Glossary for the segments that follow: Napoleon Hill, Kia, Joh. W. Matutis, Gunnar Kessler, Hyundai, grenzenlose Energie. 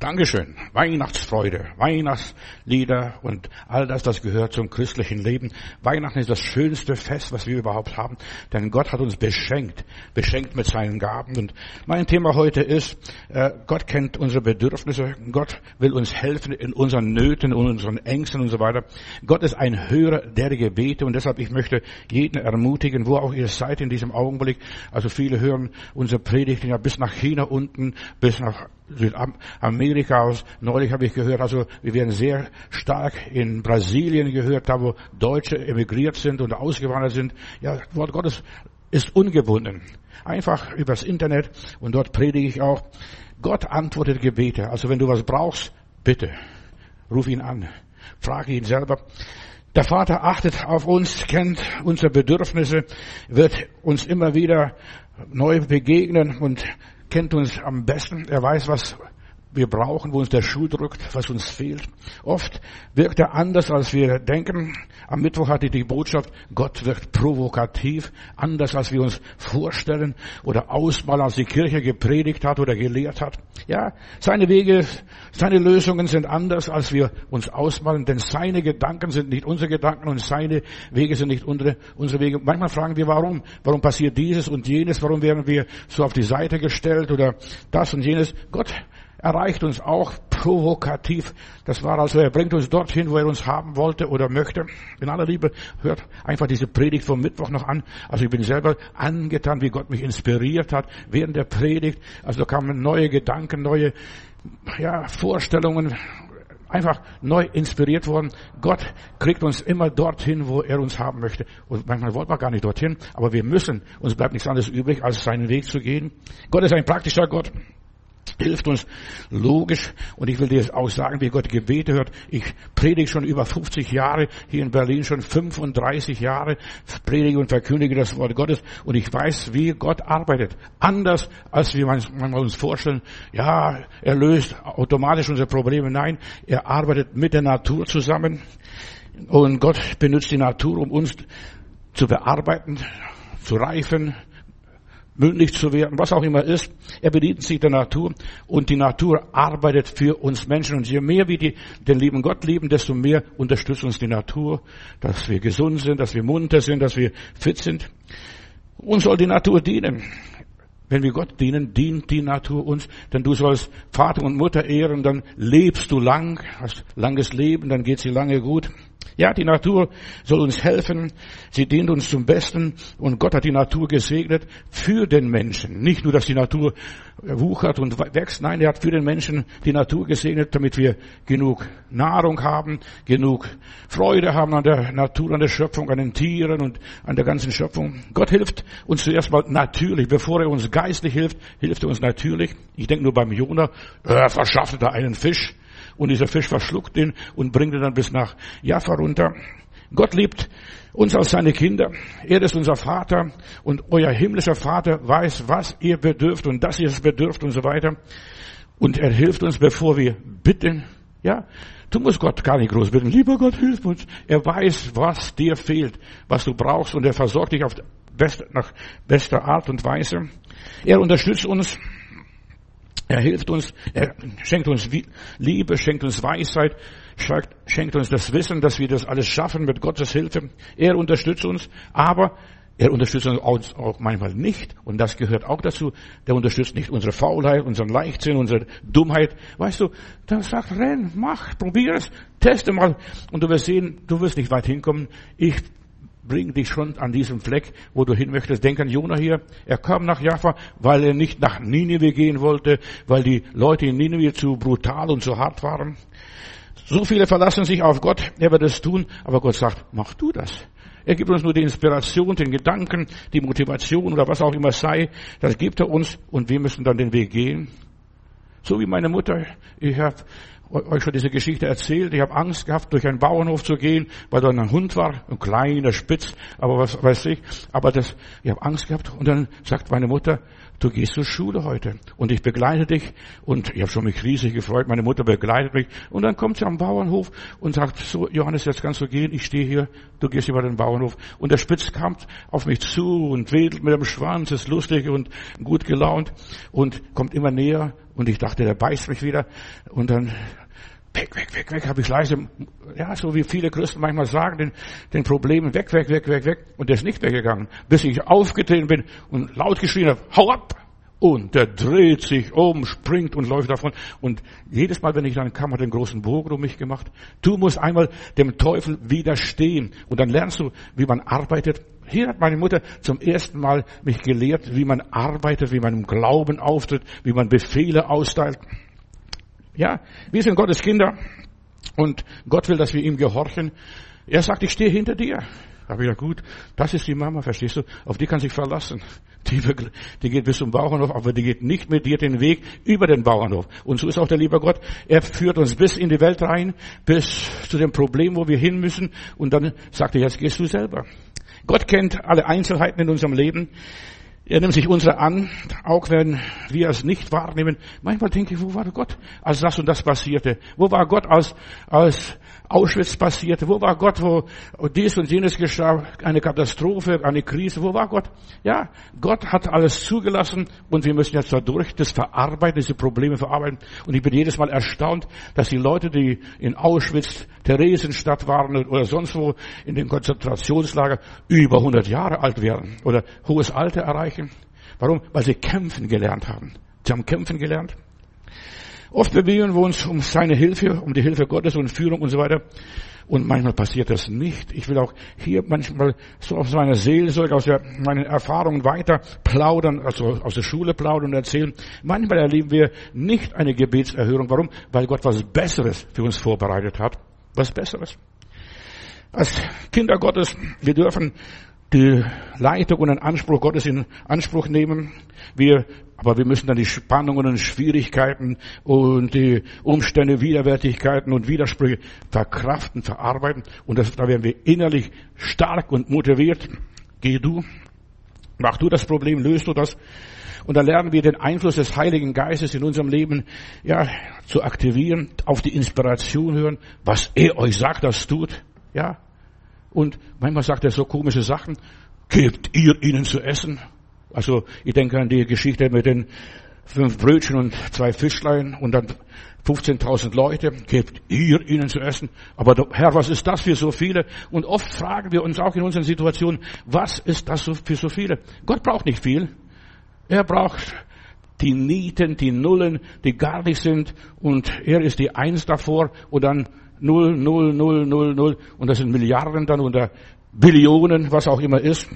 Dankeschön. Weihnachtsfreude, Weihnachtslieder und all das, das gehört zum christlichen Leben. Weihnachten ist das schönste Fest, was wir überhaupt haben, denn Gott hat uns beschenkt mit seinen Gaben. Und mein Thema heute ist, Gott kennt unsere Bedürfnisse, Gott will uns helfen in unseren Nöten und unseren Ängsten und so weiter. Gott ist ein Hörer der Gebete und deshalb, ich möchte jeden ermutigen, wo auch ihr seid in diesem Augenblick. Also viele hören unsere Predigten ja bis nach China unten, bis nach Südamerika aus. Neulich habe ich gehört, also wir werden sehr stark in Brasilien gehört, da wo Deutsche emigriert sind und ausgewandert sind. Ja, das Wort Gottes ist ungebunden. Einfach übers Internet und dort predige ich auch. Gott antwortet Gebete. Also wenn du was brauchst, bitte, ruf ihn an. Frage ihn selber. Der Vater achtet auf uns, kennt unsere Bedürfnisse, wird uns immer wieder neu begegnen und kennt uns am besten. Er weiß, was wir brauchen, wo uns der Schuh drückt, was uns fehlt. Oft wirkt er anders, als wir denken. Am Mittwoch hatte ich die Botschaft, Gott wirkt provokativ, anders, als wir uns vorstellen oder ausmalen, als die Kirche gepredigt hat oder gelehrt hat. Ja, seine Wege, seine Lösungen sind anders, als wir uns ausmalen, denn seine Gedanken sind nicht unsere Gedanken und seine Wege sind nicht unsere Wege. Manchmal fragen wir, warum? Warum passiert dieses und jenes? Warum werden wir so auf die Seite gestellt oder das und jenes? Gott erreicht uns auch provokativ. Das war also, er bringt uns dorthin, wo er uns haben wollte oder möchte. In aller Liebe, hört einfach diese Predigt vom Mittwoch noch an. Also ich bin selber angetan, wie Gott mich inspiriert hat während der Predigt. Also da kamen neue Gedanken, neue Vorstellungen, einfach neu inspiriert worden. Gott kriegt uns immer dorthin, wo er uns haben möchte. Und manchmal wollen wir gar nicht dorthin, aber wir müssen. Uns bleibt nichts anderes übrig, als seinen Weg zu gehen. Gott ist ein praktischer Gott. Hilft uns logisch, und ich will dir jetzt auch sagen, wie Gott Gebete hört. Ich predige schon über 50 Jahre, hier in Berlin schon 35 Jahre, predige und verkündige das Wort Gottes, und ich weiß, wie Gott arbeitet. Anders, als wir manchmal uns vorstellen, ja, er löst automatisch unsere Probleme. Nein, er arbeitet mit der Natur zusammen, und Gott benutzt die Natur, um uns zu bearbeiten, zu reifen, mündlich zu werden, was auch immer ist. Er bedient sich der Natur und die Natur arbeitet für uns Menschen. Und je mehr wir den lieben Gott lieben, desto mehr unterstützt uns die Natur, dass wir gesund sind, dass wir munter sind, dass wir fit sind. Uns soll die Natur dienen. Wenn wir Gott dienen, dient die Natur uns. Denn du sollst Vater und Mutter ehren, dann lebst du lang, hast langes Leben, dann geht es dir lange gut. Ja, die Natur soll uns helfen, sie dient uns zum Besten, und Gott hat die Natur gesegnet für den Menschen. Nicht nur, dass die Natur wuchert und wächst, nein, er hat für den Menschen die Natur gesegnet, damit wir genug Nahrung haben, genug Freude haben an der Natur, an der Schöpfung, an den Tieren und an der ganzen Schöpfung. Gott hilft uns zuerst mal natürlich, bevor er uns geistlich hilft, hilft er uns natürlich. Ich denke nur beim Jona, verschaffte da einen Fisch. Und dieser Fisch verschluckt ihn und bringt ihn dann bis nach Jaffa runter. Gott liebt uns als seine Kinder. Er ist unser Vater, und euer himmlischer Vater weiß, was ihr bedürft und dass ihr es bedürft und so weiter. Und er hilft uns, bevor wir bitten. Ja, du musst Gott gar nicht groß bitten. Lieber Gott, hilf uns. Er weiß, was dir fehlt, was du brauchst, und er versorgt dich nach bester Art und Weise. Er unterstützt uns. Er hilft uns, er schenkt uns Liebe, schenkt uns Weisheit, schenkt uns das Wissen, dass wir das alles schaffen mit Gottes Hilfe. Er unterstützt uns, aber er unterstützt uns auch manchmal nicht. Und das gehört auch dazu. Der unterstützt nicht unsere Faulheit, unseren Leichtsinn, unsere Dummheit. Weißt du, dann sagt, renn, mach, probier es, teste mal. Und du wirst sehen, du wirst nicht weit hinkommen. Ich bring dich schon an diesem Fleck, wo du hin möchtest. Denk an Jona hier. Er kam nach Jaffa, weil er nicht nach Ninive gehen wollte, weil die Leute in Ninive zu brutal und zu hart waren. So viele verlassen sich auf Gott. Er wird es tun, aber Gott sagt, mach du das. Er gibt uns nur die Inspiration, den Gedanken, die Motivation oder was auch immer es sei. Das gibt er uns, und wir müssen dann den Weg gehen. So wie meine Mutter. Ich habe euch schon diese Geschichte erzählt. Ich habe Angst gehabt, durch einen Bauernhof zu gehen, weil da ein Hund war, ein kleiner Spitz, aber was weiß ich. Aber das, ich habe Angst gehabt. Und dann sagt meine Mutter, du gehst zur Schule heute und ich begleite dich. Und ich habe schon mich riesig gefreut. Meine Mutter begleitet mich. Und dann kommt sie am Bauernhof und sagt, so Johannes, jetzt kannst du gehen. Ich stehe hier. Du gehst über den Bauernhof. Und der Spitz kam auf mich zu und wedelt mit dem Schwanz, ist lustig und gut gelaunt und kommt immer näher. Und ich dachte, der beißt mich wieder. Und dann, weg, habe ich leise, ja, so wie viele Christen manchmal sagen, den Problemen weg. Und der ist nicht weggegangen, bis ich aufgetreten bin und laut geschrien habe, hau ab! Und der dreht sich um, springt und läuft davon. Und jedes Mal, wenn ich dann kam, hat er einen großen Bogen um mich gemacht. Du musst einmal dem Teufel widerstehen. Und dann lernst du, wie man arbeitet. Hier hat meine Mutter zum ersten Mal mich gelehrt, wie man arbeitet, wie man im Glauben auftritt, wie man Befehle austeilt. Ja, wir sind Gottes Kinder. Und Gott will, dass wir ihm gehorchen. Er sagt, ich stehe hinter dir. Da habe ich gedacht, gut, das ist die Mama, verstehst du? Auf die kann sich verlassen. Die geht bis zum Bauernhof, aber die geht nicht mit dir den Weg über den Bauernhof. Und so ist auch der liebe Gott. Er führt uns bis in die Welt rein, bis zu dem Problem, wo wir hin müssen. Und dann sagt er, jetzt gehst du selber. Gott kennt alle Einzelheiten in unserem Leben. Er nimmt sich unsere an, auch wenn wir es nicht wahrnehmen. Manchmal denke ich, wo war Gott, als das und das passierte? Wo war Gott, als Auschwitz passierte? Wo war Gott, wo dies und jenes geschah, eine Katastrophe, eine Krise? Wo war Gott? Ja, Gott hat alles zugelassen und wir müssen jetzt dadurch das verarbeiten, diese Probleme verarbeiten. Und ich bin jedes Mal erstaunt, dass die Leute, die in Auschwitz, Theresienstadt waren oder sonst wo in den Konzentrationslager über 100 Jahre alt werden oder hohes Alter erreichen. Warum? Weil sie kämpfen gelernt haben. Sie haben kämpfen gelernt. Oft bemühen wir uns um seine Hilfe, um die Hilfe Gottes und Führung und so weiter. Und manchmal passiert das nicht. Ich will auch hier manchmal so aus meiner Seelsorge, aus meinen Erfahrungen weiter plaudern, also aus der Schule plaudern und erzählen. Manchmal erleben wir nicht eine Gebetserhörung. Warum? Weil Gott was Besseres für uns vorbereitet hat. Was Besseres. Als Kinder Gottes, wir dürfen die Leitung und den Anspruch Gottes in Anspruch nehmen. Aber wir müssen dann die Spannungen und Schwierigkeiten und die Umstände, Widerwärtigkeiten und Widersprüche verkraften, verarbeiten. Und da werden wir innerlich stark und motiviert. Geh du, mach du das Problem, löst du das. Und dann lernen wir den Einfluss des Heiligen Geistes in unserem Leben, ja, zu aktivieren, auf die Inspiration hören, was er euch sagt, das tut, ja. Und manchmal sagt er so komische Sachen. Gebt ihr ihnen zu essen? Also ich denke an die Geschichte mit den 5 Brötchen und 2 Fischlein und dann 15.000 Leute. Gebt ihr ihnen zu essen? Aber Herr, was ist das für so viele? Und oft fragen wir uns auch in unseren Situationen, was ist das für so viele? Gott braucht nicht viel. Er braucht die Nieten, die Nullen, die gar nicht sind. Und er ist die Eins davor und dann 0, 0, 0, 0, 0. Und das sind Milliarden dann oder Billionen, was auch immer ist.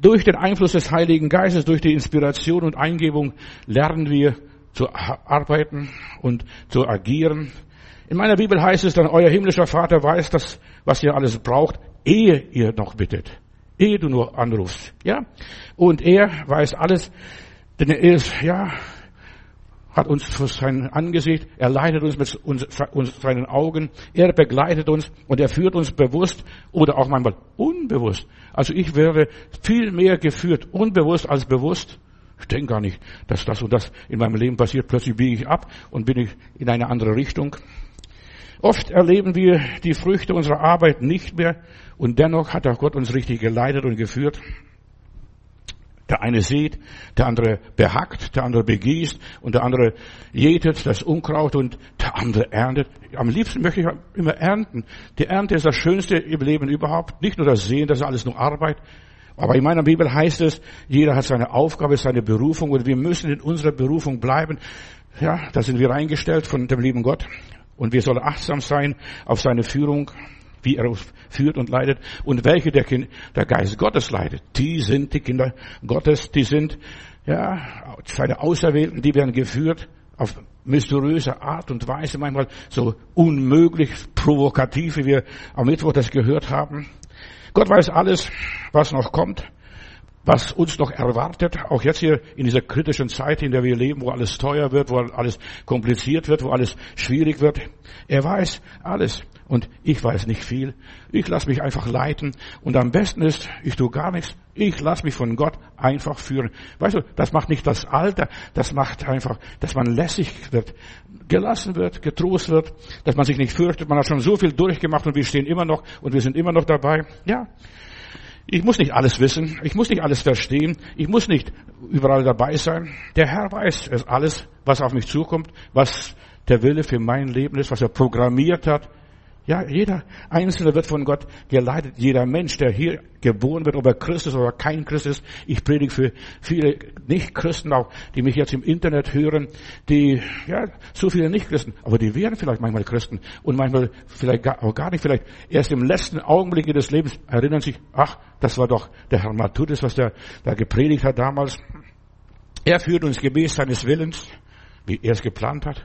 Durch den Einfluss des Heiligen Geistes, durch die Inspiration und Eingebung lernen wir zu arbeiten und zu agieren. In meiner Bibel heißt es dann, euer himmlischer Vater weiß das, was ihr alles braucht, ehe ihr noch bittet. Ehe du nur anrufst, ja. Und er weiß alles, denn er ist, ja, hat uns für sein Angesicht, er leitet uns mit seinen Augen, er begleitet uns und er führt uns bewusst oder auch manchmal unbewusst. Also ich wäre viel mehr geführt unbewusst als bewusst. Ich denke gar nicht, dass das und das in meinem Leben passiert. Plötzlich biege ich ab und bin ich in eine andere Richtung. Oft erleben wir die Früchte unserer Arbeit nicht mehr und dennoch hat auch Gott uns richtig geleitet und geführt. Der eine sät, der andere behackt, der andere begießt und der andere jätet das Unkraut und der andere erntet. Am liebsten möchte ich immer ernten. Die Ernte ist das Schönste im Leben überhaupt. Nicht nur das Sehen, das ist alles nur Arbeit. Aber in meiner Bibel heißt es, jeder hat seine Aufgabe, seine Berufung und wir müssen in unserer Berufung bleiben. Ja, da sind wir reingestellt von dem lieben Gott und wir sollen achtsam sein auf seine Führung, wie er uns führt und leitet. Und welche der Geist Gottes leitet, die sind die Kinder Gottes, die sind ja seine Auserwählten, die werden geführt auf mysteriöse Art und Weise, manchmal so unmöglich provokativ, wie wir am Mittwoch das gehört haben. Gott weiß alles, was noch kommt, was uns noch erwartet, auch jetzt hier in dieser kritischen Zeit, in der wir leben, wo alles teuer wird, wo alles kompliziert wird, wo alles schwierig wird. Er weiß alles. Und ich weiß nicht viel. Ich lasse mich einfach leiten. Und am besten ist, ich tue gar nichts. Ich lasse mich von Gott einfach führen. Weißt du, das macht nicht das Alter. Das macht einfach, dass man lässig wird, gelassen wird, getrost wird, dass man sich nicht fürchtet. Man hat schon so viel durchgemacht und wir stehen immer noch und wir sind immer noch dabei. Ja. Ich muss nicht alles wissen, ich muss nicht alles verstehen, ich muss nicht überall dabei sein. Der Herr weiß es alles, was auf mich zukommt, was der Wille für mein Leben ist, was er programmiert hat. Ja, jeder Einzelne wird von Gott geleitet. Jeder Mensch, der hier geboren wird, ob er Christ ist oder kein Christ ist. Ich predige für viele Nicht-Christen auch, die mich jetzt im Internet hören, die, ja, so viele Nicht-Christen, aber die werden vielleicht manchmal Christen und manchmal vielleicht auch gar nicht, vielleicht erst im letzten Augenblick ihres Lebens erinnern sich, ach, das war doch der Herr Matutis, was der da gepredigt hat damals. Er führt uns gemäß seines Willens, wie er es geplant hat.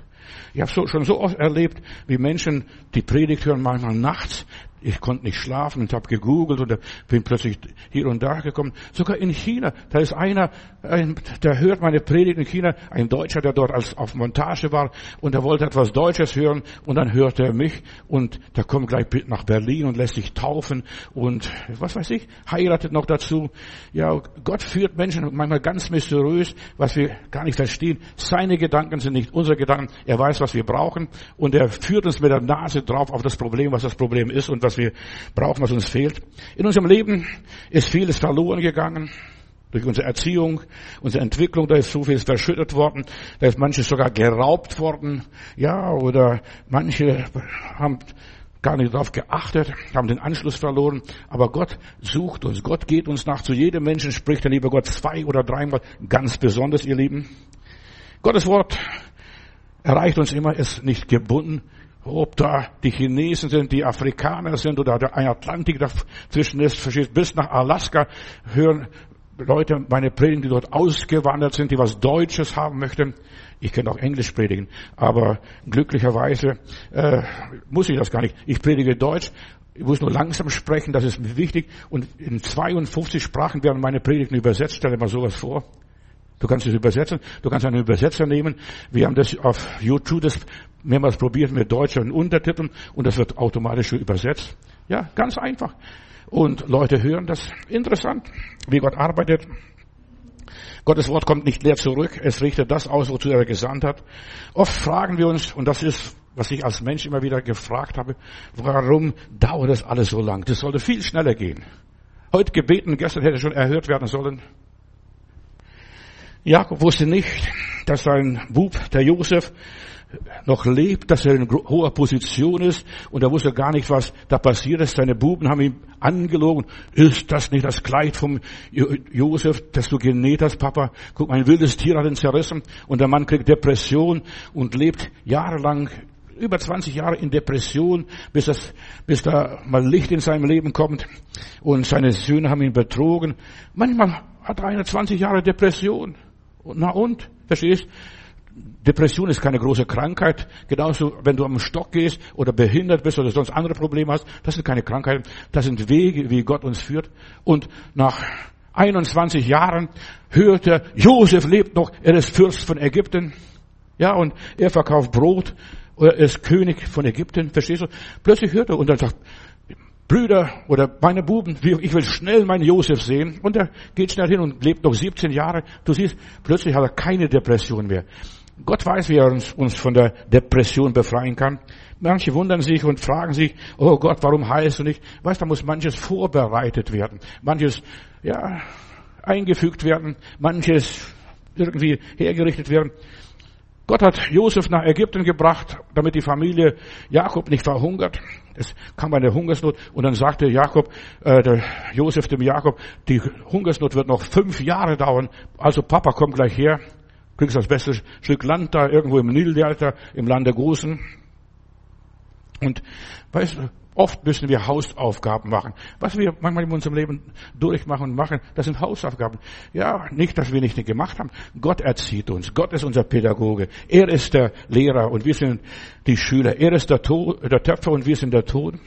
Ich habe schon so oft erlebt, wie Menschen die Predigt hören, manchmal nachts. Ich konnte nicht schlafen und habe gegoogelt und bin plötzlich hier und da gekommen. Sogar in China, da ist einer, der hört meine Predigt in China, ein Deutscher, der dort auf Montage war und der wollte etwas Deutsches hören und dann hört er mich und der kommt gleich nach Berlin und lässt sich taufen und was weiß ich, heiratet noch dazu. Ja, Gott führt Menschen manchmal ganz mysteriös, was wir gar nicht verstehen. Seine Gedanken sind nicht unsere Gedanken. Er weiß, was wir brauchen und er führt uns mit der Nase drauf auf das Problem, was das Problem ist und was wir brauchen, was uns fehlt. In unserem Leben ist vieles verloren gegangen. Durch unsere Erziehung, unsere Entwicklung, da ist so vieles verschüttet worden. Da ist manches sogar geraubt worden. Ja, oder manche haben gar nicht darauf geachtet, haben den Anschluss verloren. Aber Gott sucht uns, Gott geht uns nach. Zu jedem Menschen spricht der liebe Gott 2 oder 3 Mal. Ganz besonders, ihr Lieben. Gottes Wort erreicht uns immer, ist nicht gebunden. Ob da die Chinesen sind, die Afrikaner sind oder der Atlantik dazwischen ist, bis nach Alaska hören Leute meine Predigen, die dort ausgewandert sind, die was Deutsches haben möchten. Ich kann auch Englisch predigen, aber glücklicherweise muss ich das gar nicht. Ich predige Deutsch. Ich muss nur langsam sprechen, das ist mir wichtig. Und in 52 Sprachen werden meine Predigten übersetzt. Stell dir mal sowas vor. Du kannst es übersetzen. Du kannst einen Übersetzer nehmen. Wir haben das auf YouTube mehrmals probiert mit deutschen Untertiteln und das wird automatisch übersetzt. Ja, ganz einfach. Und Leute hören das. Interessant, wie Gott arbeitet. Gottes Wort kommt nicht leer zurück. Es richtet das aus, wozu er gesandt hat. Oft fragen wir uns, und das ist, was ich als Mensch immer wieder gefragt habe, warum dauert das alles so lang? Das sollte viel schneller gehen. Heute gebeten, gestern hätte schon erhört werden sollen. Jakob wusste nicht, dass sein Bub, der Josef, noch lebt, dass er in hoher Position ist und er wusste gar nicht, was da passiert ist. Seine Buben haben ihn angelogen. Ist das nicht das Kleid vom Josef, das du genäht hast, Papa? Guck, ein wildes Tier hat ihn zerrissen und der Mann kriegt Depression und lebt jahrelang, über 20 Jahre in Depression, bis da mal Licht in seinem Leben kommt und seine Söhne haben ihn betrogen. Manchmal hat einer 20 Jahre Depression. Na und? Verstehst? Depression ist keine große Krankheit. Genauso, wenn du am Stock gehst oder behindert bist oder sonst andere Probleme hast, das sind keine Krankheiten. Das sind Wege, wie Gott uns führt. Und nach 21 Jahren hört er, Josef lebt noch, er ist Fürst von Ägypten. Ja, und er verkauft Brot, er ist König von Ägypten. Verstehst du? Plötzlich hört er und dann sagt, Brüder oder meine Buben, ich will schnell meinen Josef sehen. Und er geht schnell hin und lebt noch 17 Jahre. Du siehst, plötzlich hat er keine Depression mehr. Gott weiß, wie er uns von der Depression befreien kann. Manche wundern sich und fragen sich, oh Gott, warum heilst du nicht? Weißt, da muss manches vorbereitet werden. Manches, ja, eingefügt werden. Manches irgendwie hergerichtet werden. Gott hat Josef nach Ägypten gebracht, damit die Familie Jakob nicht verhungert. Es kam eine Hungersnot und dann sagte der Josef dem Jakob, die Hungersnot wird noch 5 Jahre dauern. Also Papa, komm gleich her. Kriegst das beste Stück Land da, irgendwo im Nildelta, im Land der Großen. Und weißt du, oft müssen wir Hausaufgaben machen. Was wir manchmal in unserem Leben durchmachen und machen, das sind Hausaufgaben. Ja, nicht, dass wir nicht gemacht haben. Gott erzieht uns. Gott ist unser Pädagoge. Er ist der Lehrer und wir sind die Schüler. Er ist der Töpfer und wir sind der Ton.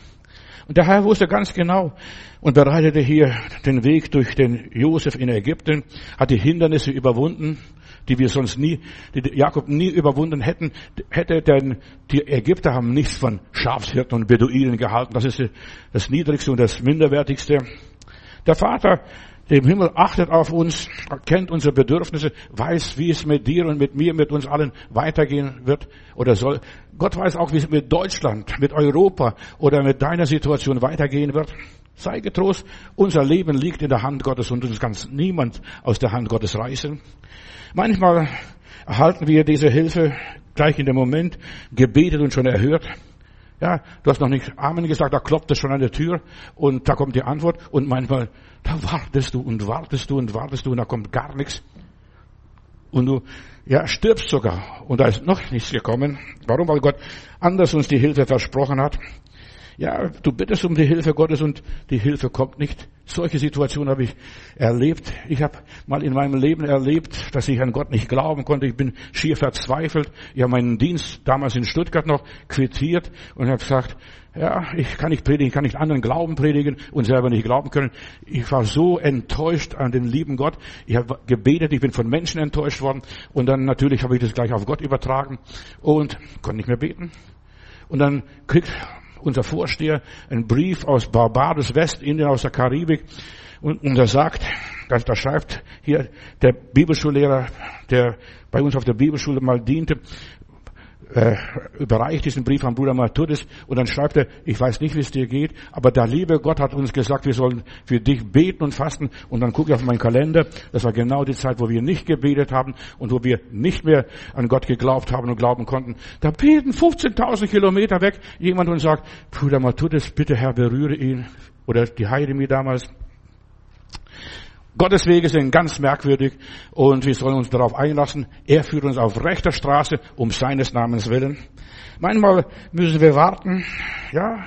Und der Herr wusste ganz genau und bereitete hier den Weg durch den Josef in Ägypten, hat die Hindernisse überwunden, die Jakob nie überwunden hätte, denn die Ägypter haben nichts von Schafshirten und Beduinen gehalten. Das ist das Niedrigste und das Minderwertigste. Der Vater, der im Himmel achtet auf uns, kennt unsere Bedürfnisse, weiß, wie es mit dir und mit mir, mit uns allen weitergehen wird oder soll. Gott weiß auch, wie es mit Deutschland, mit Europa oder mit deiner Situation weitergehen wird. Sei getrost, unser Leben liegt in der Hand Gottes und uns kann niemand aus der Hand Gottes reißen. Manchmal erhalten wir diese Hilfe gleich in dem Moment, gebetet und schon erhört. Ja, du hast noch nicht Amen gesagt, da klopft es schon an der Tür und da kommt die Antwort. Und manchmal, da wartest du und wartest du und wartest du und da kommt gar nichts. Und du, ja, stirbst sogar. Und da ist noch nichts gekommen. Warum? Weil Gott anders uns die Hilfe versprochen hat. Ja, du bittest um die Hilfe Gottes und die Hilfe kommt nicht. Solche Situationen habe ich erlebt. Ich habe mal in meinem Leben erlebt, dass ich an Gott nicht glauben konnte. Ich bin schier verzweifelt. Ich habe meinen Dienst damals in Stuttgart noch quittiert und habe gesagt, ja, ich kann nicht predigen, ich kann nicht anderen Glauben predigen und selber nicht glauben können. Ich war so enttäuscht an den lieben Gott. Ich habe gebetet, ich bin von Menschen enttäuscht worden und dann natürlich habe ich das gleich auf Gott übertragen und konnte nicht mehr beten. Und dann kriegt unser Vorsteher einen Brief aus Barbados, Westindien, aus der Karibik. Und er sagt, da schreibt hier der Bibelschullehrer, der bei uns auf der Bibelschule mal diente, überreicht diesen Brief an Bruder Matutis. Und dann schreibt er, ich weiß nicht, wie es dir geht, aber der liebe Gott hat uns gesagt, wir sollen für dich beten und fasten. Und dann gucke ich auf meinen Kalender. Das war genau die Zeit, wo wir nicht gebetet haben und wo wir nicht mehr an Gott geglaubt haben und glauben konnten. Da beten 15.000 Kilometer weg jemand und sagt, Bruder Matutis, bitte Herr, berühre ihn. Oder die Heidemi damals. Gottes Wege sind ganz merkwürdig und wir sollen uns darauf einlassen. Er führt uns auf rechter Straße um seines Namens willen. Manchmal müssen wir warten, ja.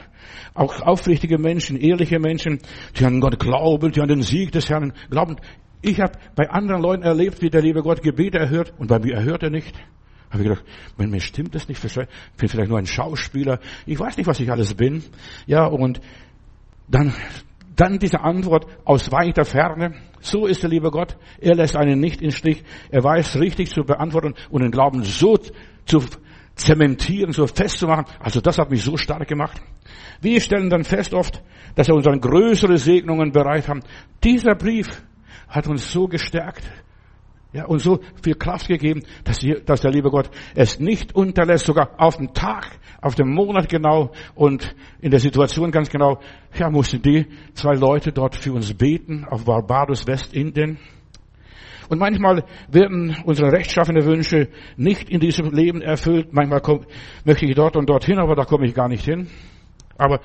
Auch aufrichtige Menschen, ehrliche Menschen, die an Gott glauben, die an den Sieg des Herrn glauben. Ich habe bei anderen Leuten erlebt, wie der liebe Gott Gebete erhört und bei mir erhört er nicht. Habe ich gedacht, mir stimmt das nicht, ich bin vielleicht nur ein Schauspieler. Ich weiß nicht, was ich alles bin. Ja, und dann diese Antwort aus weiter Ferne. So ist der liebe Gott. Er lässt einen nicht im Stich. Er weiß, richtig zu beantworten und den Glauben so zu zementieren, so festzumachen. Also das hat mich so stark gemacht. Wir stellen dann fest oft, dass er uns dann größere Segnungen bereit haben. Dieser Brief hat uns so gestärkt, ja, und so viel Kraft gegeben, dass der liebe Gott es nicht unterlässt, sogar auf den Tag, auf den Monat genau und in der Situation ganz genau. Ja, mussten die zwei Leute dort für uns beten, auf Barbados, Westindien. Und manchmal werden unsere rechtschaffene Wünsche nicht in diesem Leben erfüllt. Manchmal möchte ich dort und dorthin, aber da komme ich gar nicht hin. Aber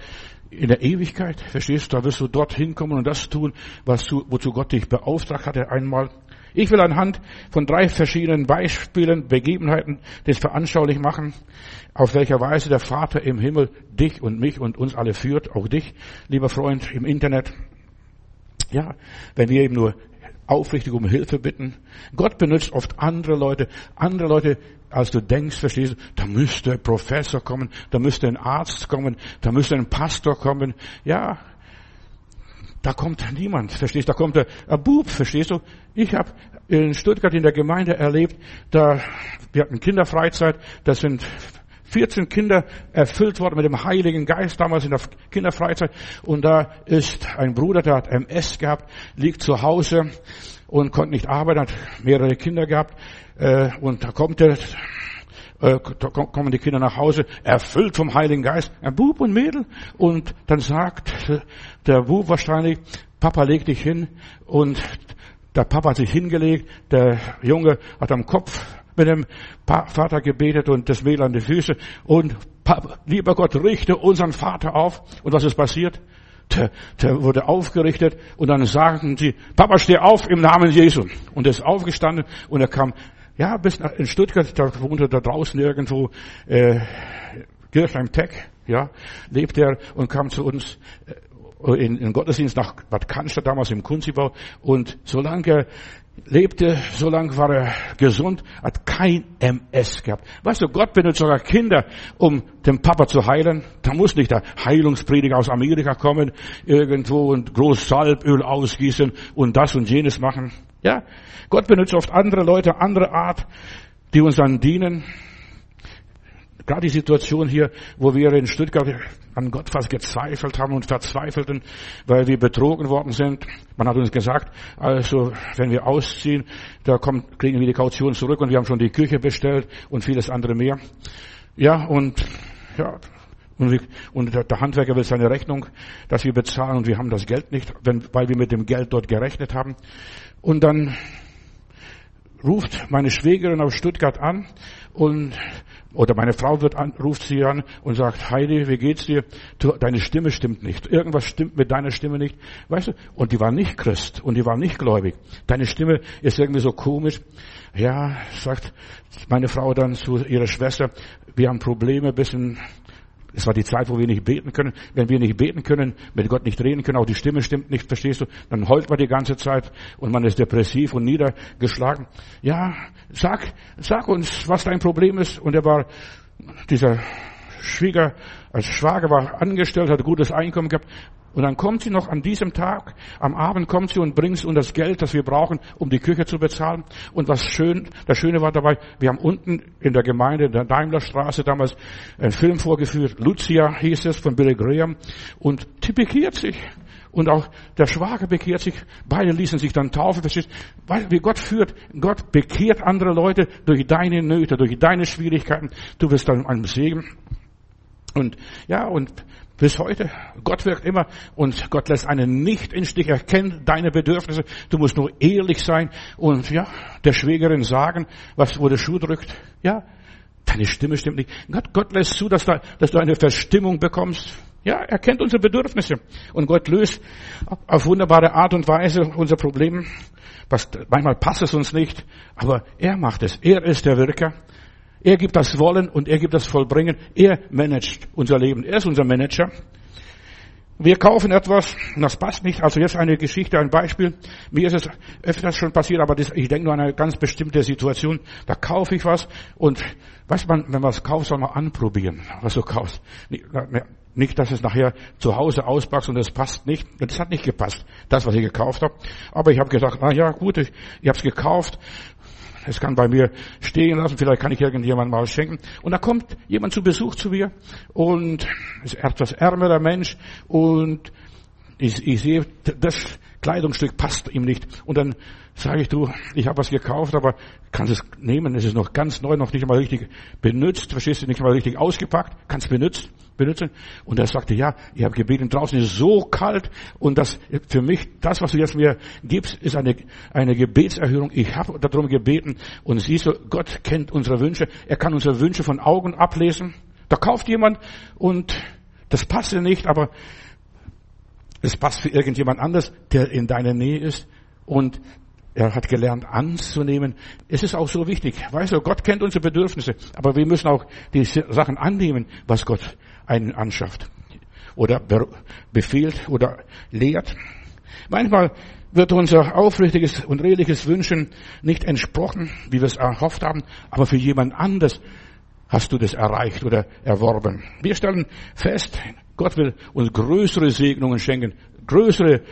in der Ewigkeit, verstehst du, da wirst du dorthin kommen und das tun, wozu Gott dich beauftragt hat, er einmal. Ich will anhand von 3 verschiedenen Beispielen, Begebenheiten das veranschaulich machen, auf welcher Weise der Vater im Himmel dich und mich und uns alle führt, auch dich, lieber Freund, im Internet. Ja, wenn wir eben nur aufrichtig um Hilfe bitten. Gott benutzt oft andere Leute, als du denkst, verstehst du, da müsste ein Professor kommen, da müsste ein Arzt kommen, da müsste ein Pastor kommen, ja. Da kommt niemand, verstehst du? Da kommt ein Bub, verstehst du? Ich habe in Stuttgart in der Gemeinde erlebt, wir hatten Kinderfreizeit, da sind 14 Kinder erfüllt worden mit dem Heiligen Geist, damals in der Kinderfreizeit. Und da ist ein Bruder, der hat MS gehabt, liegt zu Hause und konnte nicht arbeiten, hat mehrere Kinder gehabt. Und da kommen die Kinder nach Hause, erfüllt vom Heiligen Geist, ein Bub und Mädel. Und dann sagt der Bub wahrscheinlich, Papa, leg dich hin. Und der Papa hat sich hingelegt, der Junge hat am Kopf mit dem Vater gebetet und das Mädel an die Füße. Und Papa, lieber Gott, richte unseren Vater auf. Und was ist passiert? Der wurde aufgerichtet und dann sagten sie, Papa, steh auf im Namen Jesu. Und er ist aufgestanden und er kam, ja, bis in Stuttgart, da wohnte da draußen irgendwo, Kirchheim-Teck, ja, lebt er und kam zu uns in Gottesdienst nach Bad Cannstatt, damals im Kunzibau. Und solange er lebte, solange war er gesund, hat kein MS gehabt. Weißt du, Gott benutzt sogar Kinder, um den Papa zu heilen. Da muss nicht der Heilungsprediger aus Amerika kommen, irgendwo und groß Salböl ausgießen und das und jenes machen. Ja, Gott benutzt oft andere Leute, andere Art, die uns dann dienen. Gerade die Situation hier, wo wir in Stuttgart an Gott fast gezweifelt haben und verzweifelten, weil wir betrogen worden sind. Man hat uns gesagt, also wenn wir ausziehen, da kriegen wir die Kaution zurück und wir haben schon die Küche bestellt und vieles andere mehr. Ja, und ja, Und der Handwerker will seine Rechnung, dass wir bezahlen, und wir haben das Geld nicht, weil wir mit dem Geld dort gerechnet haben. Und dann ruft meine Schwägerin aus Stuttgart an, oder meine Frau ruft sie an und sagt: Heidi, wie geht's dir? Deine Stimme stimmt nicht. Irgendwas stimmt mit deiner Stimme nicht. Weißt du? Und die war nicht Christ und die war nicht gläubig. Deine Stimme ist irgendwie so komisch. Ja, sagt meine Frau dann zu ihrer Schwester: Wir haben Probleme, es war die Zeit, wo wir nicht beten können. Wenn wir nicht beten können, mit Gott nicht reden können, auch die Stimme stimmt nicht, verstehst du? Dann heult man die ganze Zeit und man ist depressiv und niedergeschlagen. Ja, sag uns, was dein Problem ist. Und Schwager war angestellt, hat gutes Einkommen gehabt. Und dann kommt sie noch an diesem Tag, am Abend kommt sie und bringt uns das Geld, das wir brauchen, um die Küche zu bezahlen. Und das Schöne war dabei, wir haben unten in der Gemeinde, in der Daimlerstraße damals, einen Film vorgeführt. Lucia hieß es, von Billy Graham. Und die bekehrt sich. Und auch der Schwager bekehrt sich. Beide ließen sich dann taufen. Verstehst du? Weißt du, wie Gott führt? Gott bekehrt andere Leute durch deine Nöte, durch deine Schwierigkeiten. Du wirst dann einem Segen. Und bis heute, Gott wirkt immer, und Gott lässt einen nicht im Stich. Er kennt deine Bedürfnisse. Du musst nur ehrlich sein und der Schwägerin sagen, wo der Schuh drückt. Ja, deine Stimme stimmt nicht. Gott lässt zu, dass du eine Verstimmung bekommst. Ja, er kennt unsere Bedürfnisse. Und Gott löst auf wunderbare Art und Weise unser Problem. Manchmal passt es uns nicht, aber er macht es. Er ist der Wirker. Er gibt das Wollen und er gibt das Vollbringen. Er managt unser Leben. Er ist unser Manager. Wir kaufen etwas, das passt nicht. Also jetzt eine Geschichte, ein Beispiel. Mir ist es öfters schon passiert, aber ich denke nur an eine ganz bestimmte Situation. Da kaufe ich was und wenn man was kauft, soll man anprobieren, was du kaufst. Nicht, dass es nachher zu Hause auspackst und es passt nicht. Das hat nicht gepasst, das, was ich gekauft habe. Aber ich habe gesagt, ich habe es gekauft. Es kann bei mir stehen lassen, vielleicht kann ich irgendjemand mal schenken. Und da kommt jemand zu Besuch zu mir und ist etwas ärmerer Mensch und ich sehe, das Kleidungsstück passt ihm nicht. Und dann sage ich, du, ich habe was gekauft, aber kannst es nehmen, es ist noch ganz neu, noch nicht einmal richtig benutzt, verstehst du, nicht einmal richtig ausgepackt, kannst benutzen. Und er sagte, ja, ich habe gebeten, draußen ist es so kalt und das für mich, das, was du jetzt mir gibst, ist eine Gebetserhörung. Ich habe darum gebeten und siehst du, Gott kennt unsere Wünsche, er kann unsere Wünsche von Augen ablesen. Da kauft jemand und das passt dir nicht, aber es passt für irgendjemand anders, der in deiner Nähe ist, und er hat gelernt anzunehmen. Es ist auch so wichtig. Weißt du, Gott kennt unsere Bedürfnisse, aber wir müssen auch die Sachen annehmen, was Gott einen anschafft oder befiehlt oder lehrt. Manchmal wird unser aufrichtiges und redliches Wünschen nicht entsprochen, wie wir es erhofft haben, aber für jemand anders hast du das erreicht oder erworben. Wir stellen fest, Gott will uns größere Segnungen schenken, größere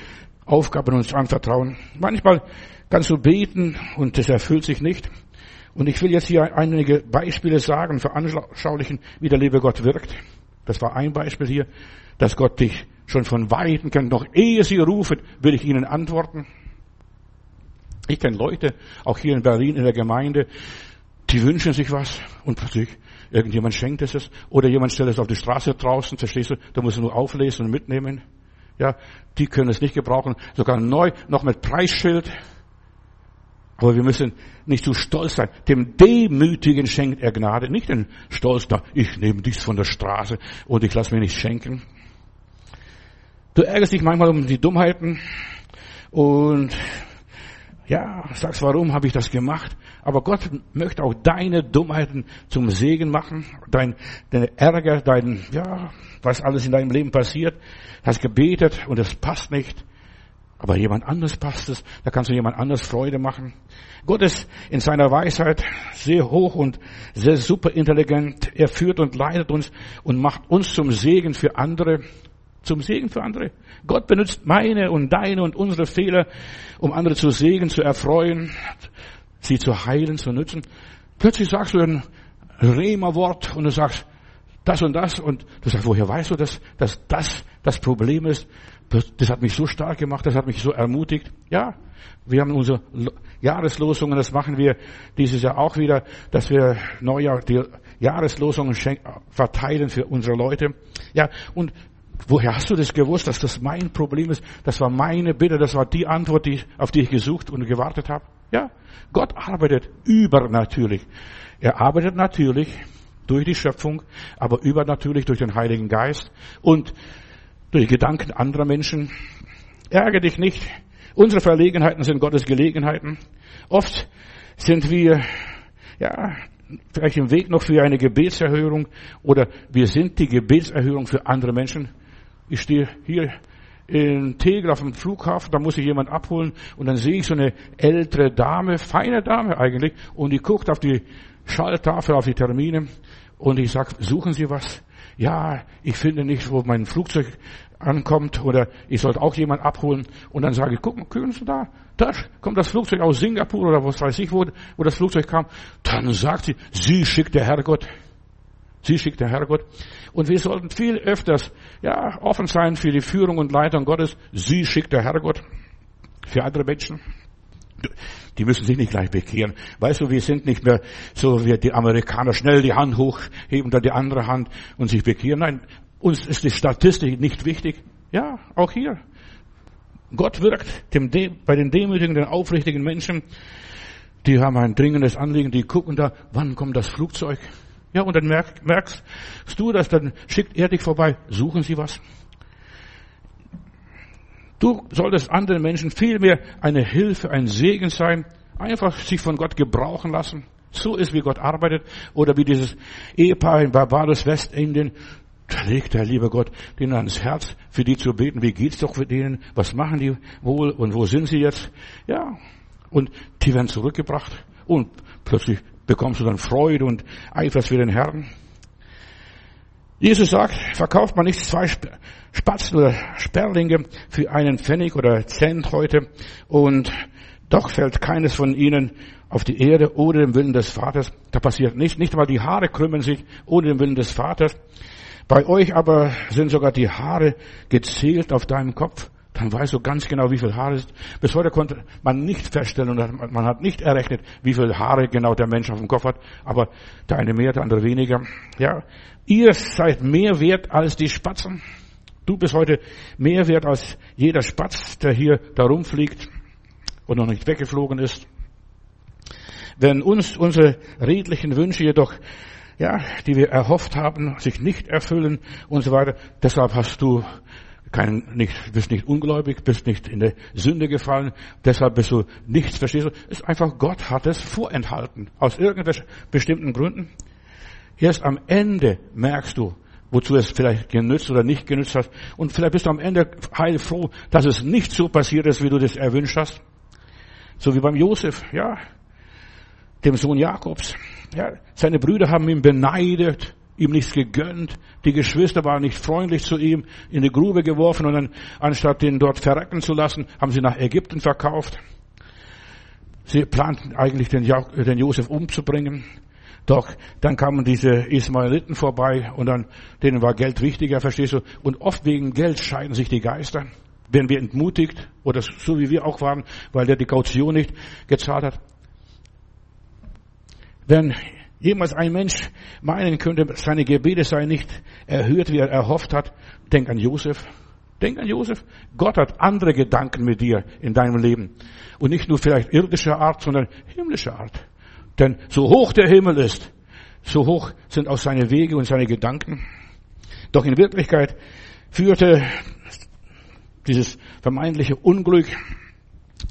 Aufgaben uns anvertrauen. Manchmal kannst du beten und das erfüllt sich nicht. Und ich will jetzt hier einige Beispiele sagen, veranschaulichen, wie der liebe Gott wirkt. Das war ein Beispiel hier, dass Gott dich schon von Weitem kennt. Noch ehe sie rufen, will ich ihnen antworten. Ich kenne Leute, auch hier in Berlin in der Gemeinde, die wünschen sich was und plötzlich irgendjemand schenkt es, oder jemand stellt es auf die Straße draußen, verstehst du? Da musst du nur auflesen und mitnehmen. Ja, die können es nicht gebrauchen, sogar neu, noch mit Preisschild. Aber wir müssen nicht zu stolz sein. Dem Demütigen schenkt er Gnade, nicht den Stolz, ich nehme nichts von der Straße und ich lasse mir nichts schenken. Du ärgerst dich manchmal um die Dummheiten und sagst, warum habe ich das gemacht? Aber Gott möchte auch deine Dummheiten zum Segen machen, dein Ärger, was alles in deinem Leben passiert. Hast gebetet und es passt nicht, aber jemand anders passt es, da kannst du jemand anders Freude machen. Gott ist in seiner Weisheit sehr hoch und sehr superintelligent. Er führt und leitet uns und macht uns zum Segen für andere. Gott benutzt meine und deine und unsere Fehler, um andere zu segnen, zu erfreuen, sie zu heilen, zu nützen. Plötzlich sagst du ein Rema-Wort und du sagst das und das und du sagst, woher weißt du, dass das das Problem ist? Das hat mich so stark gemacht, das hat mich so ermutigt. Ja, wir haben unsere Jahreslosungen, das machen wir dieses Jahr auch wieder, dass wir Neujahr die Jahreslosungen verteilen für unsere Leute. Ja, und woher hast du das gewusst, dass das mein Problem ist? Das war meine Bitte, das war die Antwort, auf die ich gesucht und gewartet habe. Ja, Gott arbeitet übernatürlich. Er arbeitet natürlich durch die Schöpfung, aber übernatürlich durch den Heiligen Geist und durch Gedanken anderer Menschen. Ärgere dich nicht. Unsere Verlegenheiten sind Gottes Gelegenheiten. Oft sind wir, ja, vielleicht im Weg noch für eine Gebetserhörung oder wir sind die Gebetserhörung für andere Menschen. Ich stehe hier in Tegel auf dem Flughafen, da muss ich jemanden abholen und dann sehe ich so eine ältere Dame, feine Dame eigentlich, und die guckt auf die Schalltafel, auf die Termine und ich sage, suchen Sie was? Ja, ich finde nicht, wo mein Flugzeug ankommt oder ich sollte auch jemanden abholen und dann sage ich, guck mal, können Sie da kommt das Flugzeug aus Singapur oder was weiß ich wo das Flugzeug kam. Dann sagt sie, sie schickt der Herrgott und wir sollten viel öfters ja offen sein für die Führung und Leitung Gottes. Sie schickt der Herrgott für andere Menschen. Die müssen sich nicht gleich bekehren. Weißt du, wir sind nicht mehr so wie die Amerikaner, schnell die Hand hochheben, dann die andere Hand und sich bekehren. Nein, uns ist die Statistik nicht wichtig. Ja, auch hier. Gott wirkt bei den demütigen, den aufrichtigen Menschen. Die haben ein dringendes Anliegen, die gucken da, wann kommt das Flugzeug? Ja, und dann merkst du das, dann schickt er dich vorbei. Suchen Sie was? Du solltest anderen Menschen vielmehr eine Hilfe, ein Segen sein. Einfach sich von Gott gebrauchen lassen. So ist, wie Gott arbeitet. Oder wie dieses Ehepaar in Barbados, Westindien. Da legt der liebe Gott denen ans Herz, für die zu beten. Wie geht's doch mit denen? Was machen die wohl? Und wo sind sie jetzt? Ja. Und die werden zurückgebracht. Und plötzlich bekommst du dann Freude und Eifer für den Herrn. Jesus sagt, verkauft man nicht 2 Spatzen oder Sperlinge für einen Pfennig oder Cent heute und doch fällt keines von ihnen auf die Erde ohne den Willen des Vaters. Da passiert nichts, nicht mal die Haare krümmen sich ohne den Willen des Vaters. Bei euch aber sind sogar die Haare gezählt auf deinem Kopf. Dann weißt du ganz genau, wie viel Haare es ist. Bis heute konnte man nicht feststellen und man hat nicht errechnet, wie viel Haare genau der Mensch auf dem Kopf hat. Aber der eine mehr, der andere weniger. Ja, ihr seid mehr wert als die Spatzen. Du bist heute mehr wert als jeder Spatz, der hier da rumfliegt und noch nicht weggeflogen ist. Wenn uns unsere redlichen Wünsche jedoch, ja, die wir erhofft haben, sich nicht erfüllen und so weiter, deshalb hast du bist nicht ungläubig, bist nicht in der Sünde gefallen, deshalb bist du nichts, verstehst du? Ist einfach, Gott hat es vorenthalten, aus irgendwelchen bestimmten Gründen. Erst am Ende merkst du, wozu es vielleicht genützt oder nicht genützt hat. Und vielleicht bist du am Ende heilfroh, dass es nicht so passiert ist, wie du das erwünscht hast. So wie beim Josef, ja, dem Sohn Jakobs. Ja, seine Brüder haben ihn beneidet, ihm nichts gegönnt, die Geschwister waren nicht freundlich zu ihm, in die Grube geworfen und dann, anstatt ihn dort verrecken zu lassen, haben sie nach Ägypten verkauft. Sie planten eigentlich, den Josef umzubringen. Doch dann kamen diese Ismaeliten vorbei und dann, denen war Geld wichtiger, verstehst du? Und oft wegen Geld scheiden sich die Geister. Werden wir entmutigt oder so wie wir auch waren, weil der die Kaution nicht gezahlt hat. Wenn jemals ein Mensch meinen könnte, seine Gebete seien nicht erhört, wie er erhofft hat, denk an Josef. Denk an Josef. Gott hat andere Gedanken mit dir in deinem Leben. Und nicht nur vielleicht irdischer Art, sondern himmlischer Art. Denn so hoch der Himmel ist, so hoch sind auch seine Wege und seine Gedanken. Doch in Wirklichkeit führte dieses vermeintliche Unglück